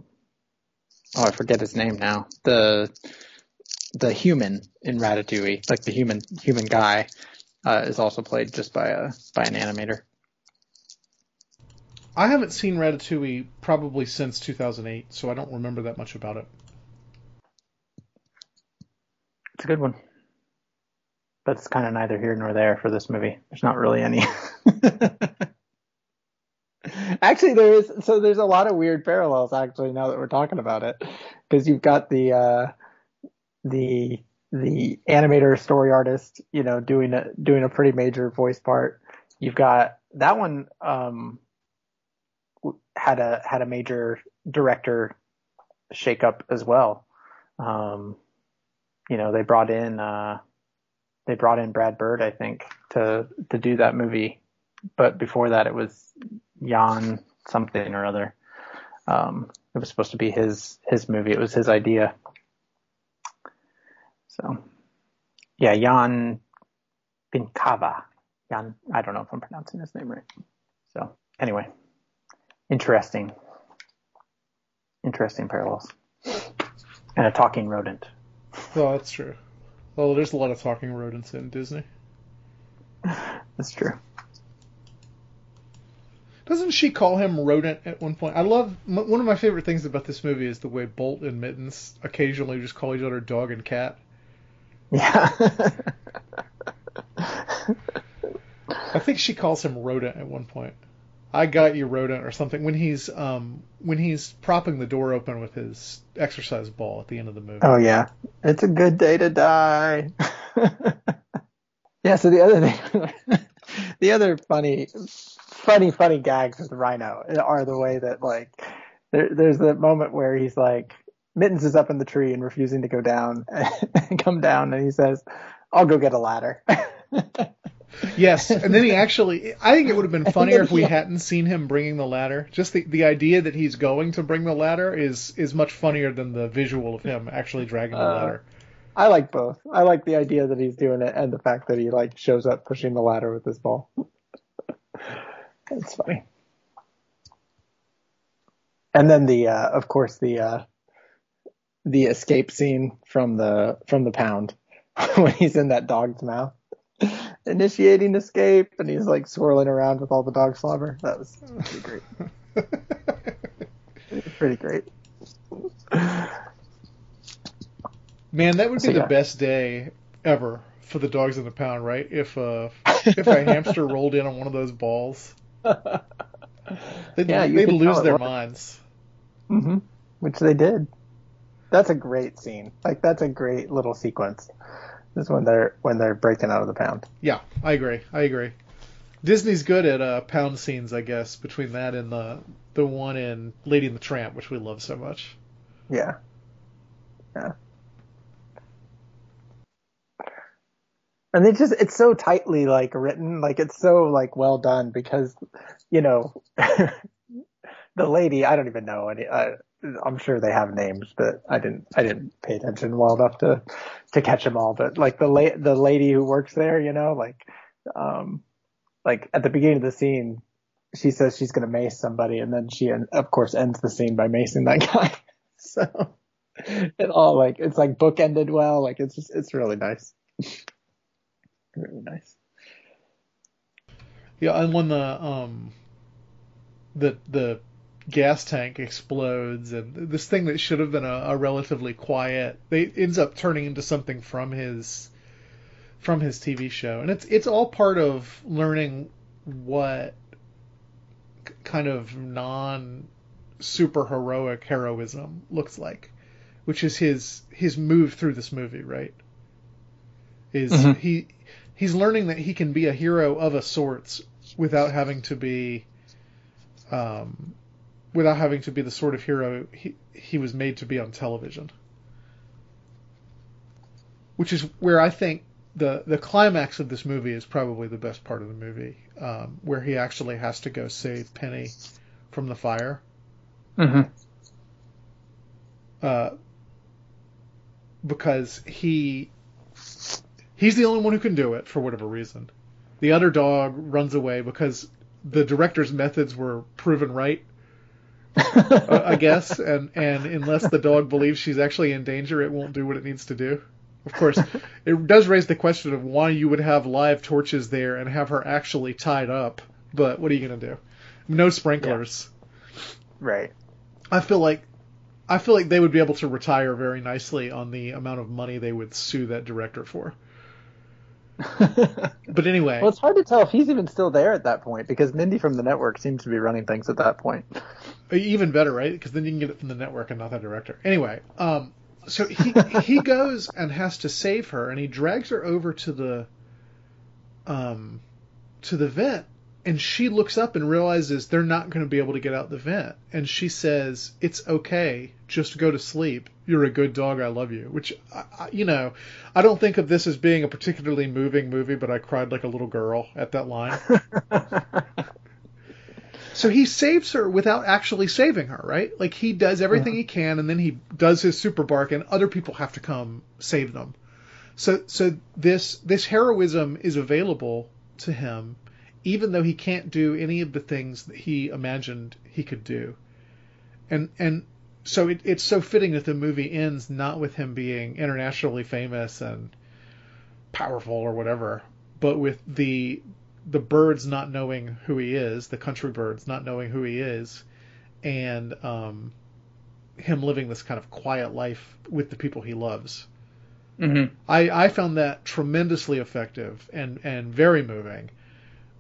forget his name now. The human in Ratatouille, like the human guy, is also played just by an animator. I haven't seen Ratatouille probably since 2008, so I don't remember that much about it. It's a good one, but it's kind of neither here nor there for this movie. There's not really any. Actually, there is. So there's a lot of weird parallels. Actually, now that we're talking about it, because you've got the animator story artist, doing a pretty major voice part. You've got that one had a major director shakeup as well. They brought in Brad Bird, I think, to do that movie, but before that it was Jan something or other. It was supposed to be his movie. It was his idea. So, yeah, Jan Pinkava. I don't know if I'm pronouncing his name right. So, anyway, interesting parallels, and a talking rodent. Oh, that's true. Well, there's a lot of talking rodents in Disney. That's true. Doesn't she call him rodent at one point? I love one of my favorite things about this movie is the way Bolt and Mittens occasionally just call each other dog and cat. Yeah. I think she calls him rodent at one point. I got you, rodent, or something. When he's propping the door open with his exercise ball at the end of the movie. Oh yeah, it's a good day to die. Yeah. So the other thing, the other funny gags with the Rhino are the way that like there's that moment where he's like. Mittens is up in the tree and refusing to go down and come down, and he says, "I'll go get a ladder." Yes, and then he actually – I think it would have been funnier if we hadn't seen him bringing the ladder. Just the idea that he's going to bring the ladder is much funnier than the visual of him actually dragging the ladder. I like both. I like the idea that he's doing it and the fact that he like shows up pushing the ladder with his ball. That's funny. And then the escape scene from the pound when he's in that dog's mouth, initiating escape, and he's like swirling around with all the dog slobber. That was pretty great. Pretty great. Man, that would be the best day ever for the dogs in the pound, right? If a hamster rolled in on one of those balls They'd lose their minds. Mm-hmm. Which they did. That's a great scene. Like, that's a great little sequence. Is when they're breaking out of the pound. Yeah, I agree. Disney's good at pound scenes, I guess, between that and the one in Lady and the Tramp, which we love so much. Yeah. Yeah. And they it's so tightly written, it's so well done because, the lady, I don't even know any. I'm sure they have names, but I didn't pay attention well enough to catch them all. But the lady who works there, at the beginning of the scene, she says she's going to mace somebody, and then she, of course, ends the scene by macing that guy. So it all it's bookended well. It's just, it's really nice. Really nice. Yeah, and when the gas tank explodes, and this thing that should have been a relatively quiet, it ends up turning into something from his TV show, and it's all part of learning what kind of non-super heroic heroism looks like, which is his move through this movie, right? Is mm-hmm. he's learning that he can be a hero of a sorts without having to be the sort of hero he was made to be on television, which is where I think the climax of this movie is probably the best part of the movie, where he actually has to go save Penny from the fire. Mm-hmm. Because he's the only one who can do it for whatever reason. The other dog runs away because the director's methods were proven right. I guess, and unless the dog believes she's actually in danger, it won't do what it needs to do. Of course, it does raise the question of why you would have live torches there and have her actually tied up, but what are you going to do? No sprinklers. Yeah. Right. I feel like they would be able to retire very nicely on the amount of money they would sue that director for. But anyway. Well, it's hard to tell if he's even still there at that point, because Mindy from the network seems to be running things at that point. Even better, right? Because then you can get it from the network and not that director. Anyway, so he goes and has to save her, and he drags her over to the vent, and she looks up and realizes they're not going to be able to get out the vent, and she says, "It's okay, just go to sleep. You're a good dog. I love you." Which, I don't think of this as being a particularly moving movie, but I cried like a little girl at that line. So he saves her without actually saving her, right? He does everything he can, and then he does his super bark, and other people have to come save them. So this heroism is available to him, even though he can't do any of the things that he imagined he could do. And so it's so fitting that the movie ends not with him being internationally famous and powerful or whatever, but with the birds not knowing who he is, the country birds not knowing who he is, and him living this kind of quiet life with the people he loves. Mm-hmm. I found that tremendously effective and very moving.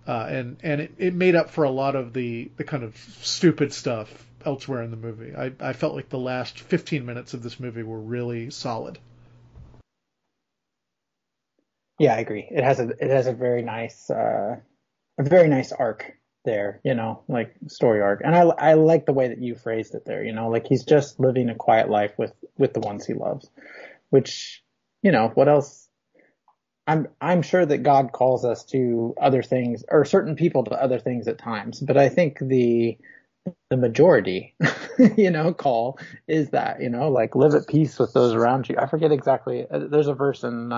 And it made up for a lot of the kind of stupid stuff elsewhere in the movie. I felt like the last 15 minutes of this movie were really solid. Yeah, I agree. It has a very nice arc there, story arc. And I like the way that you phrased it there, he's just living a quiet life with the ones he loves, which, what else? I'm sure that God calls us to other things, or certain people to other things at times, but I think the majority, call is that, live at peace with those around you. I forget exactly. There's a verse in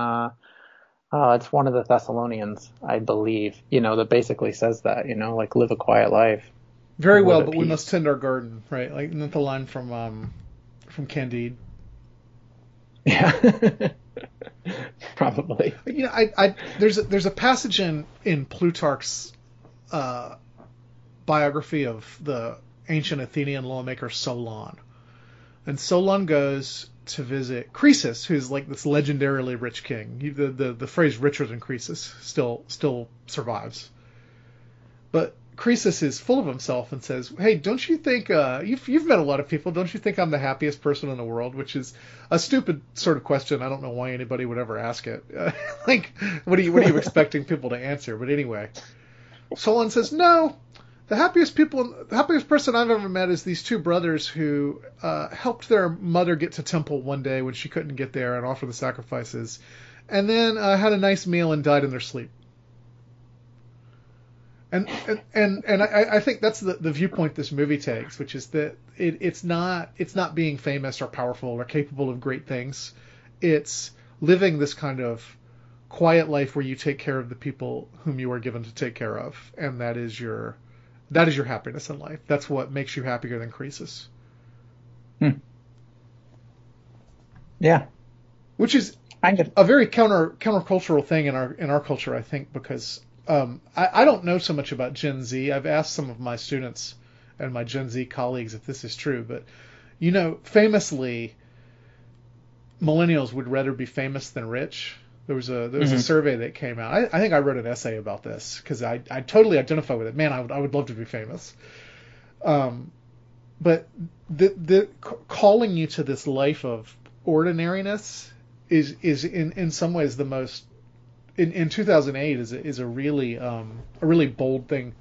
it's one of the Thessalonians, I believe, that basically says that, live a quiet life. Very well, but we must tend our garden, right? Not the line from Candide. Yeah. Probably. There's a passage in Plutarch's biography of the ancient Athenian lawmaker Solon, and Solon goes to visit Croesus, who's this legendarily rich king. The phrase "richer than Croesus" still survives, but Croesus is full of himself and says, hey, don't you think, you've met a lot of people, don't you think I'm the happiest person in the world? Which is a stupid sort of question. I don't know why anybody would ever ask it. Like, what are you expecting people to answer? But anyway, Solon says, no, the happiest person I've ever met is these two brothers who helped their mother get to temple one day when she couldn't get there and offer the sacrifices, and then had a nice meal and died in their sleep. And I think that's the viewpoint this movie takes, which is that it's not being famous or powerful or capable of great things. It's living this kind of quiet life where you take care of the people whom you are given to take care of, and that is your happiness in life. That's what makes you happier than Croesus. Hmm. Yeah, which is a very countercultural thing in our culture, I think, because. I don't know so much about Gen Z. I've asked some of my students and my Gen Z colleagues if this is true, but, you know, famously, millennials would rather be famous than rich. There was mm-hmm. a survey that came out. I think I wrote an essay about this because I totally identify with it. Man, I would love to be famous. But the calling you to this life of ordinariness is in some ways the most. In 2008 is a really bold thing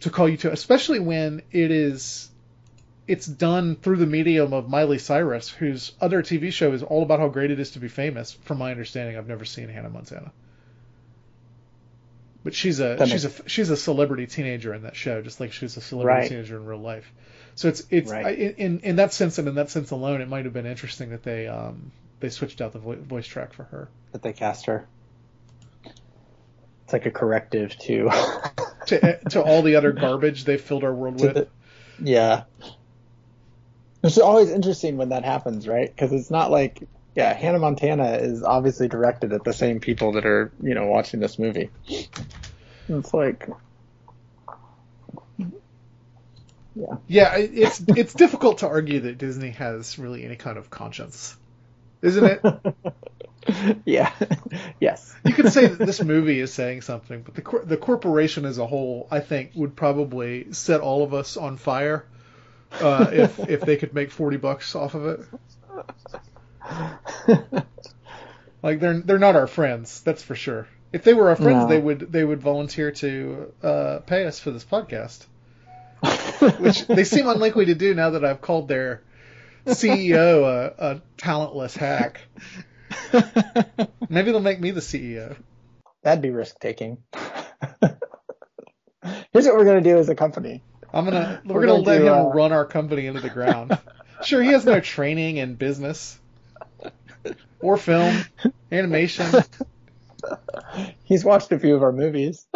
to call you to, especially when it's done through the medium of Miley Cyrus, whose other TV show is all about how great it is to be famous. From my understanding, I've never seen Hannah Montana, but she's a celebrity teenager in that show, just like she's a celebrity right. teenager in real life. So it's right. in that sense, and in that sense alone, it might have been interesting that they switched out the voice track for her, that they cast her. It's like a corrective to all the other garbage they've filled our world with. Yeah. It's always interesting when that happens, right? Because it's not like, yeah, Hannah Montana is obviously directed at the same people that are, you know, watching this movie. It's like, yeah. Yeah, it's difficult to argue that Disney has really any kind of conscience, isn't it? Yeah. Yes. You could say that this movie is saying something, but the corporation as a whole, I think, would probably set all of us on fire if they could make $40 off of it. Like they're not our friends, that's for sure. If they were our friends, no. they would volunteer to pay us for this podcast, which they seem unlikely to do now that I've called their CEO a talentless hack. Maybe they'll make me the CEO. That'd be risk-taking. Here's what we're going to do as a company. We're going to let him run our company into the ground. Sure, he has no training in business or film, animation. He's watched a few of our movies.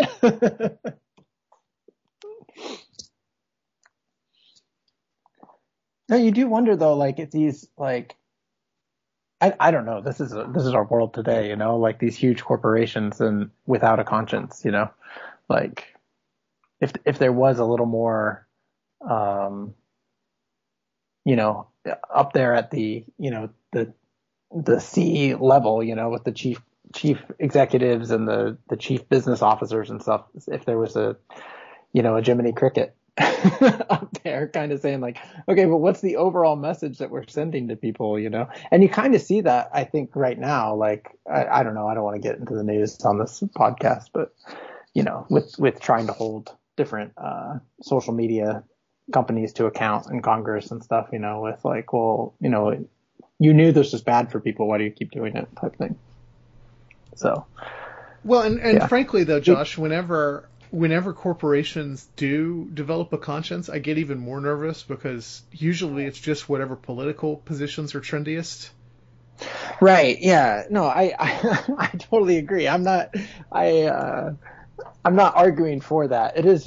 No, you do wonder, though, like, if these, like, I don't know. This is our world today, you know, like these huge corporations and without a conscience, you know, like if there was a little more, you know, up there at the, you know, the C level, you know, with the chief executives and the chief business officers and stuff, if there was a, you know, a Jiminy Cricket up there kind of saying like, okay, but what's the overall message that we're sending to people, you know? And you kind of see that, I think, right now, like, I don't know, I don't want to get into the news on this podcast, but, you know, with trying to hold different social media companies to account in Congress and stuff, you know, with like, well, you know, you knew this was bad for people, why do you keep doing it type thing? So. Well, and yeah. Frankly, though, Josh, Whenever corporations do develop a conscience, I get even more nervous because usually it's just whatever political positions are trendiest. Right. Yeah. No, I totally agree. I'm not arguing for that. It's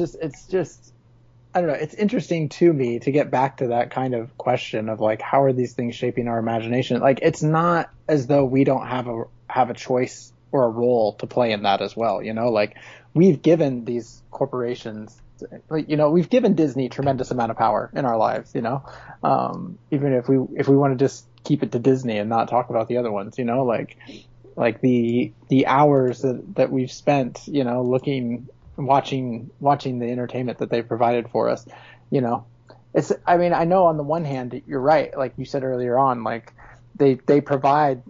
just, I don't know. It's interesting to me to get back to that kind of question of like, how are these things shaping our imagination? Like, it's not as though we don't have a choice or a role to play in that as well. You know, like, we've given these corporations, you know, we've given Disney a tremendous amount of power in our lives, you know, even if we want to just keep it to Disney and not talk about the other ones, you know, like the hours that we've spent, you know, looking watching the entertainment that they provided for us. You know, it's, I mean, I know on the one hand, you're right. Like you said earlier on, like they provide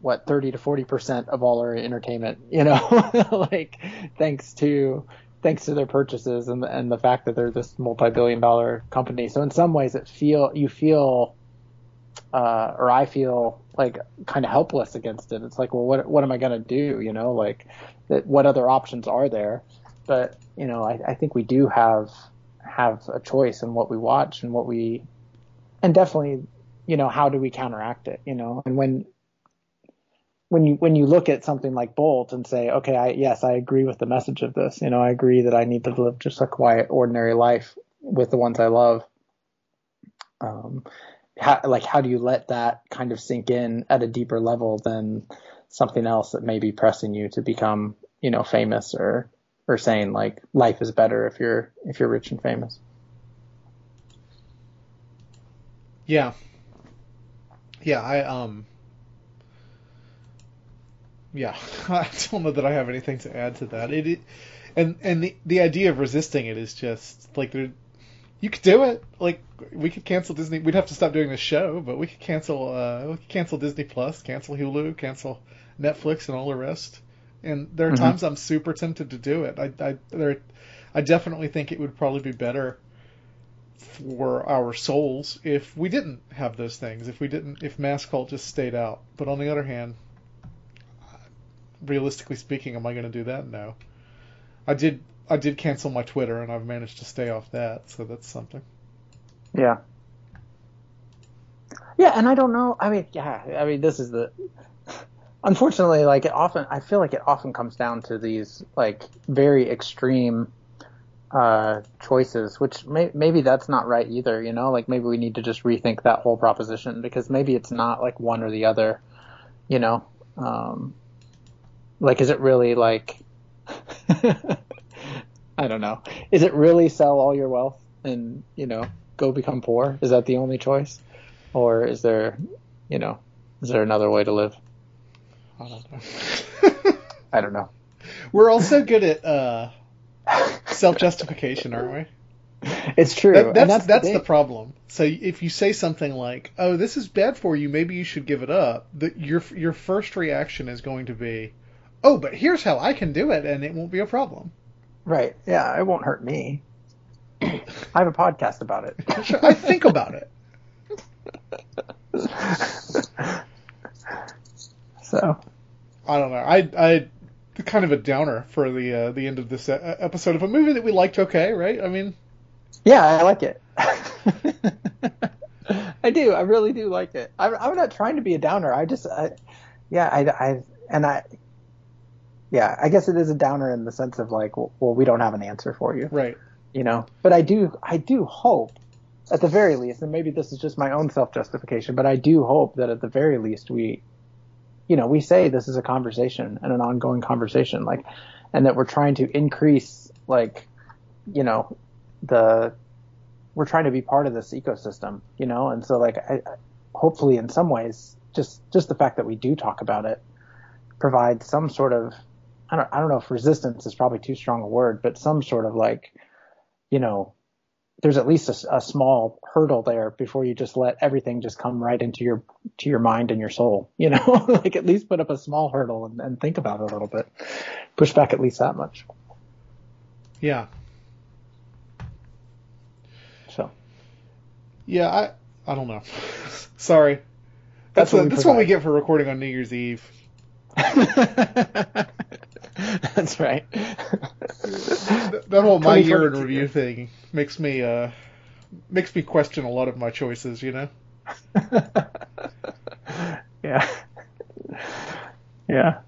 what 30 to 40% of all our entertainment, you know, like thanks to their purchases and the fact that they're this multi-billion-dollar company. So in some ways I feel like kind of helpless against it. It's like, well, what am I going to do? You know, like what other options are there? But, you know, I think we do have a choice in what we watch and and definitely, you know, how do we counteract it? You know, and when you look at something like Bolt and say, okay, I agree with the message of this. You know, I agree that I need to live just a quiet, ordinary life with the ones I love. How do you let that kind of sink in at a deeper level than something else that may be pressing you to become, you know, famous or saying like life is better if you're rich and famous? Yeah. Yeah. I don't know that I have anything to add to that. And the idea of resisting it is just like you could do it. Like we could cancel Disney. We'd have to stop doing this show, but we could cancel. We could cancel Disney Plus, cancel Hulu, cancel Netflix, and all the rest. And there are times I'm super tempted to do it. I definitely think it would probably be better for our souls if we didn't have those things. If mass cult just stayed out. But on the other hand, realistically speaking, am I going to do that? No. I did cancel my Twitter, and I've managed to stay off that, so that's something. Yeah. Yeah, and I don't know. This is the... Unfortunately, like, I feel like it often comes down to these, like, very extreme choices, which maybe that's not right either, you know? Like, maybe we need to just rethink that whole proposition, because maybe it's not, like, one or the other, you know? Like, is it really, like... I don't know. Is it really sell all your wealth and, you know, go become poor? Is that the only choice? Or is there, you know, another way to live? I don't know. I don't know. We're all so good at self-justification, aren't we? It's true. That's the problem. So if you say something like, oh, this is bad for you, maybe you should give it up, your first reaction is going to be, oh, but here's how I can do it and it won't be a problem. Right. Yeah, it won't hurt me. I have a podcast about it. I think about it. So, I don't know. I kind of a downer for the end of this episode of a movie that we liked. Okay, right? I mean, yeah, I like it. I do. I really do like it. I'm not trying to be a downer. Yeah, I guess it is a downer in the sense of like, well, we don't have an answer for you. Right. You know, but I do hope at the very least, and maybe this is just my own self-justification, but I do hope that at the very least we, you know, we say this is a conversation and an ongoing conversation, like, and that we're trying to increase, like, you know, we're trying to be part of this ecosystem, you know? And so like, I hopefully in some ways, just the fact that we do talk about it provides some sort of, I don't know if resistance is probably too strong a word, but some sort of like, you know, there's at least a small hurdle there before you just let everything just come right into your mind and your soul, you know, like at least put up a small hurdle and think about it a little bit, push back at least that much. Yeah. So. Yeah. I don't know. Sorry. That's what we get for recording on New Year's Eve. That's right. That whole my year in review thing makes me question a lot of my choices, you know? Yeah. Yeah.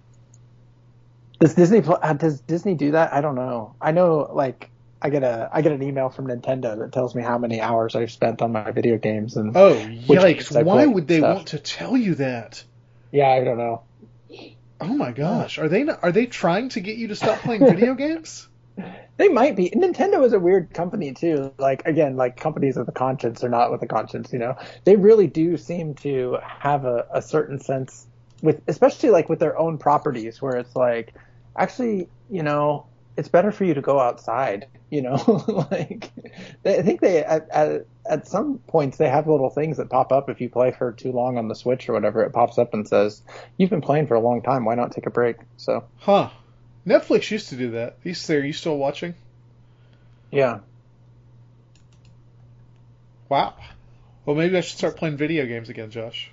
Does Disney do that? I don't know. I know, like, I get an email from Nintendo that tells me how many hours I've spent on my video games and oh, yikes. Why would they want to tell you that? Yeah, I don't know. Oh my gosh, are they trying to get you to stop playing video games? They might be. Nintendo is a weird company too. Like again, like companies with a conscience or not with a conscience, you know. They really do seem to have a certain sense with, especially like with their own properties, where it's like, actually, you know, it's better for you to go outside, you know, like I think they, at some points they have little things that pop up. If you play for too long on the Switch or whatever, it pops up and says, you've been playing for a long time. Why not take a break? So, Netflix used to do that. Are you still watching? Yeah. Wow. Well, maybe I should start playing video games again, Josh.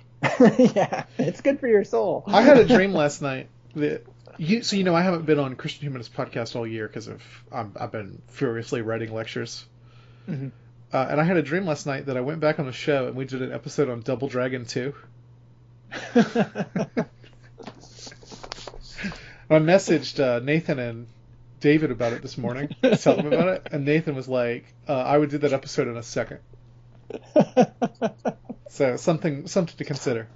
Yeah, it's good for your soul. I had a dream last night that I haven't been on Christian Humanist podcast all year because I've been furiously writing lectures. Mm-hmm. And I had a dream last night that I went back on the show and we did an episode on Double Dragon 2. I messaged Nathan and David about it this morning to tell them about it, and Nathan was like, I would do that episode in a second. So something to consider.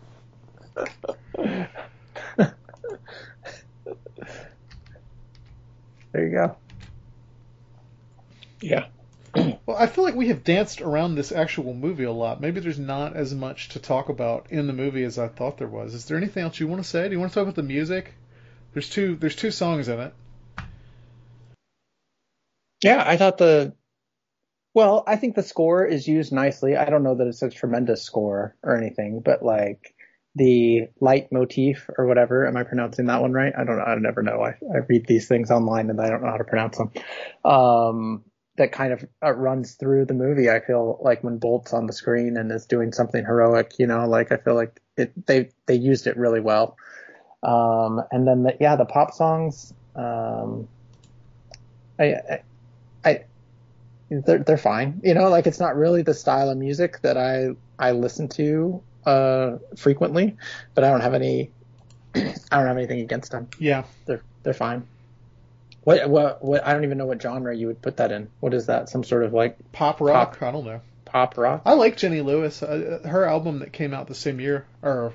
There you go. Yeah. Well, I feel like we have danced around this actual movie a lot. Maybe there's not as much to talk about in the movie as I thought there was. Is there anything else you want to say? Do you want to talk about the music? There's two songs in it. Yeah, I thought I think the score is used nicely. I don't know that it's a tremendous score or anything, but like the leitmotif or whatever. Am I pronouncing that one right? I don't know. I never know. I read these things online and I don't know how to pronounce them. That kind of runs through the movie. I feel like when Bolt's on the screen and is doing something heroic, you know, like I feel like they used it really well. And then the pop songs, they're fine. You know, like it's not really the style of music that I listen to frequently, but I don't have anything against them. Yeah, they're fine. What I don't even know what genre you would put that in. What is that? Some sort of like pop rock? I don't know. Pop rock. I like Jenny Lewis. Her album that came out the same year, it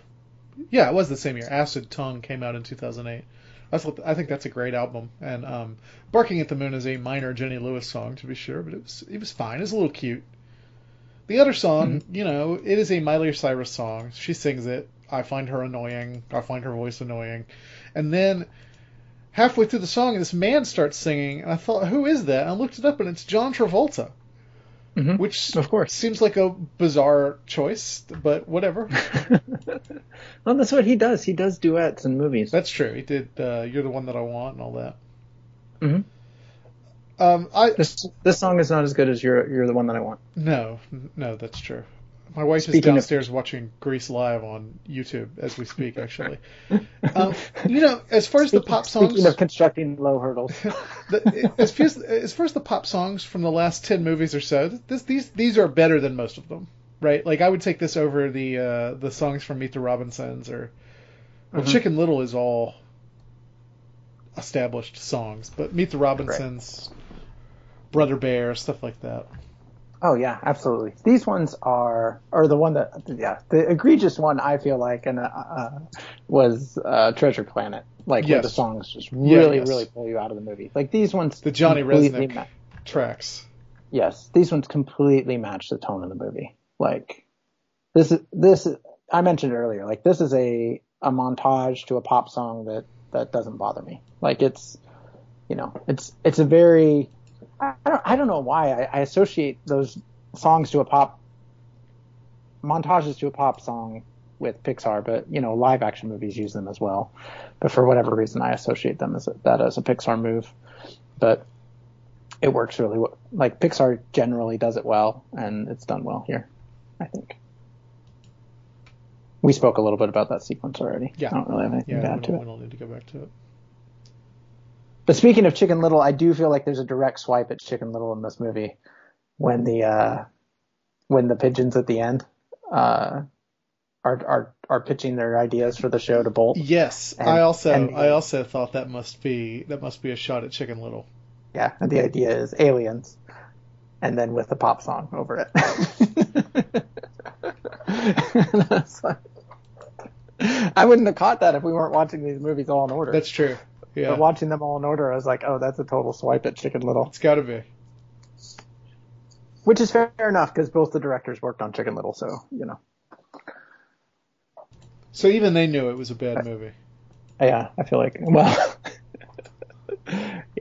was the same year. Acid Tongue came out in 2008. I think that's a great album. And Barking at the Moon is a minor Jenny Lewis song, to be sure, but it was fine. It was a little cute. The other song, mm-hmm. You know, it is a Miley Cyrus song. She sings it. I find her annoying. I find her voice annoying. And then halfway through the song, this man starts singing, and I thought, who is that? And I looked it up, and it's John Travolta, mm-hmm. Which of course seems like a bizarre choice, but whatever. Well, that's what he does. He does duets in movies. That's true. He did You're the One That I Want and all that. Mm-hmm. This song is not as good as You're the One That I Want. No, that's true. My wife is downstairs watching Grease live on YouTube as we speak, actually. As far as the pop songs... Speaking of constructing low hurdles. As far as the pop songs from the last 10 movies or so, these are better than most of them, right? Like, I would take this over the songs from Meet the Robinsons or... Well, mm-hmm. Chicken Little is all established songs, but Meet the Robinsons, right. Brother Bear, stuff like that. Oh, yeah, absolutely. These ones are the one that, yeah, the egregious one I feel like was Treasure Planet. Like, yes. Where the songs just really pull you out of the movie. Like, these ones... The Johnny Resnick tracks. Yes, these ones completely match the tone of the movie. Like, this is I mentioned earlier, like, this is a montage to a pop song that doesn't bother me. Like, it's, you know, it's a very... I don't know why I associate those songs to a pop montages to a pop song with Pixar, but you know, live action movies use them as well. But for whatever reason, I associate them as a Pixar move. But it works really well. Like Pixar generally does it well, and it's done well here, I think. We spoke a little bit about that sequence already. Yeah. I don't really have anything to add to it. We don't need to go back to it. But speaking of Chicken Little, I do feel like there's a direct swipe at Chicken Little in this movie when the pigeons at the end are pitching their ideas for the show to Bolt. Yes, I also thought that must be a shot at Chicken Little. Yeah, and the idea is aliens, and then with the pop song over it. And I was like, I wouldn't have caught that if we weren't watching these movies all in order. That's true. Yeah. But watching them all in order, I was like, oh, that's a total swipe at Chicken Little. It's got to be. Which is fair enough, because both the directors worked on Chicken Little, so, you know. So even they knew it was a bad movie. Yeah, I feel like, well,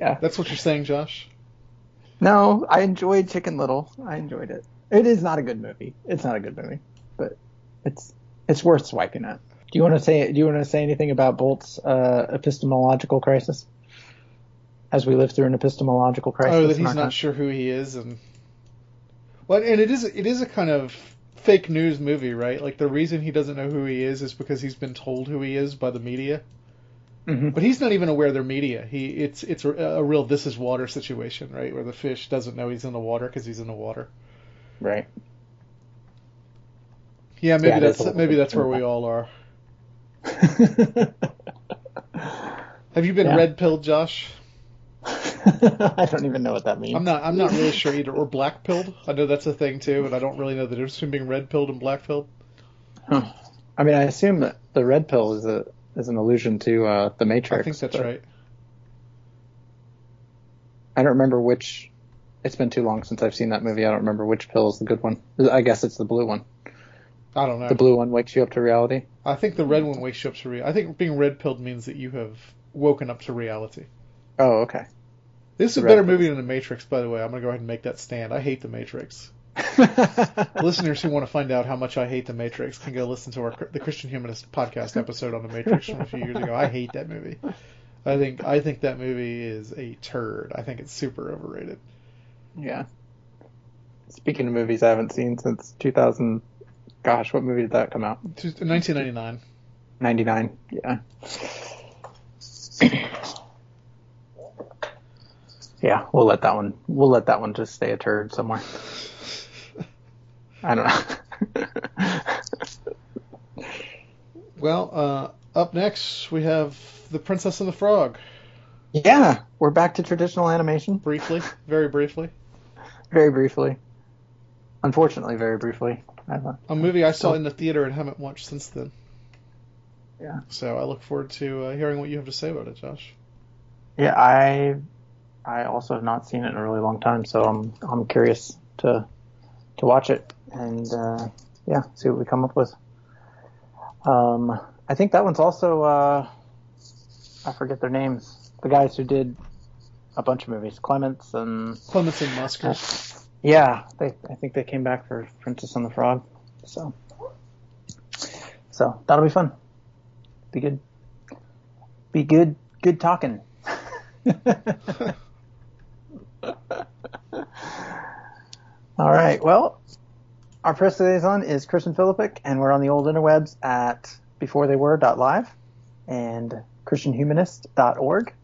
Yeah. That's what you're saying, Josh? No, I enjoyed Chicken Little. I enjoyed it. It is not a good movie. It's not a good movie, but it's worth swiping at. Do you want to say anything about Bolt's epistemological crisis? As we live through an epistemological crisis. Oh, that he's not sure who he is, and well, and it is a kind of fake news movie, right? Like, the reason he doesn't know who he is because he's been told who he is by the media. Mm-hmm. But he's not even aware they're media. It's a real this is water situation, right? Where the fish doesn't know he's in the water because he's in the water. Right. Yeah, maybe that's where we all are. Have you been red-pilled, Josh? I don't even know what that means. I'm not really sure either. Or black-pilled. I know that's a thing too, but I don't really know the difference between being red-pilled and black-pilled. Huh. I mean, I assume that the red pill is an allusion to The Matrix. I think that's right. I don't remember which. It's been too long since I've seen that movie. I don't remember which pill is the good one. I guess it's the blue one. I don't know. The blue one wakes you up to reality. I think the red one wakes you up to reality. I think being red-pilled means that you have woken up to reality. Oh, okay. This is a better movie than The Matrix, by the way. I'm going to go ahead and make that stand. I hate The Matrix. Listeners who want to find out how much I hate The Matrix can go listen to the Christian Humanist podcast episode on The Matrix from a few years ago. I hate that movie. I think that movie is a turd. I think it's super overrated. Yeah. Speaking of movies I haven't seen since 2000... Gosh, what movie did that come out? 1999. 99, yeah. Yeah, we'll let that one just stay a turd somewhere. I don't know. Well, up next we have The Princess and the Frog. Yeah, we're back to traditional animation. Briefly, very briefly. Very briefly. Unfortunately, very briefly. A movie I saw in the theater and haven't watched since then. Yeah. So I look forward to hearing what you have to say about it, Josh. Yeah, I also have not seen it in a really long time, so I'm curious to watch it and see what we come up with. I think that one's also I forget their names, the guys who did a bunch of movies, Clements and Musker. Yeah, I think they came back for Princess and the Frog, so that'll be fun. Be good talking. All right. Well, our press liaison is Kristen Philippic, and we're on the old interwebs at beforetheyWere.live and ChristianHumanist.org.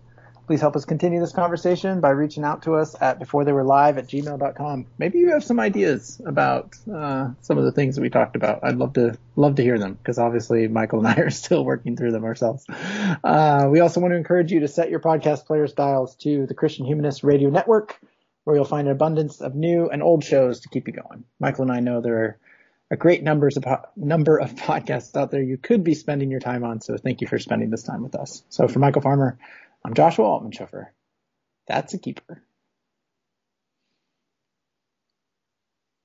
Please help us continue this conversation by reaching out to us at beforetheywerelive@gmail.com. Maybe you have some ideas about some of the things that we talked about. I'd love to hear them, because obviously Michael and I are still working through them ourselves. We also want to encourage you to set your podcast player's dials to the Christian Humanist Radio Network, where you'll find an abundance of new and old shows to keep you going. Michael and I know there are a great number of podcasts out there you could be spending your time on, so thank you for spending this time with us. So for Michael Farmer, I'm Joshua Altman Schiffer. That's a keeper.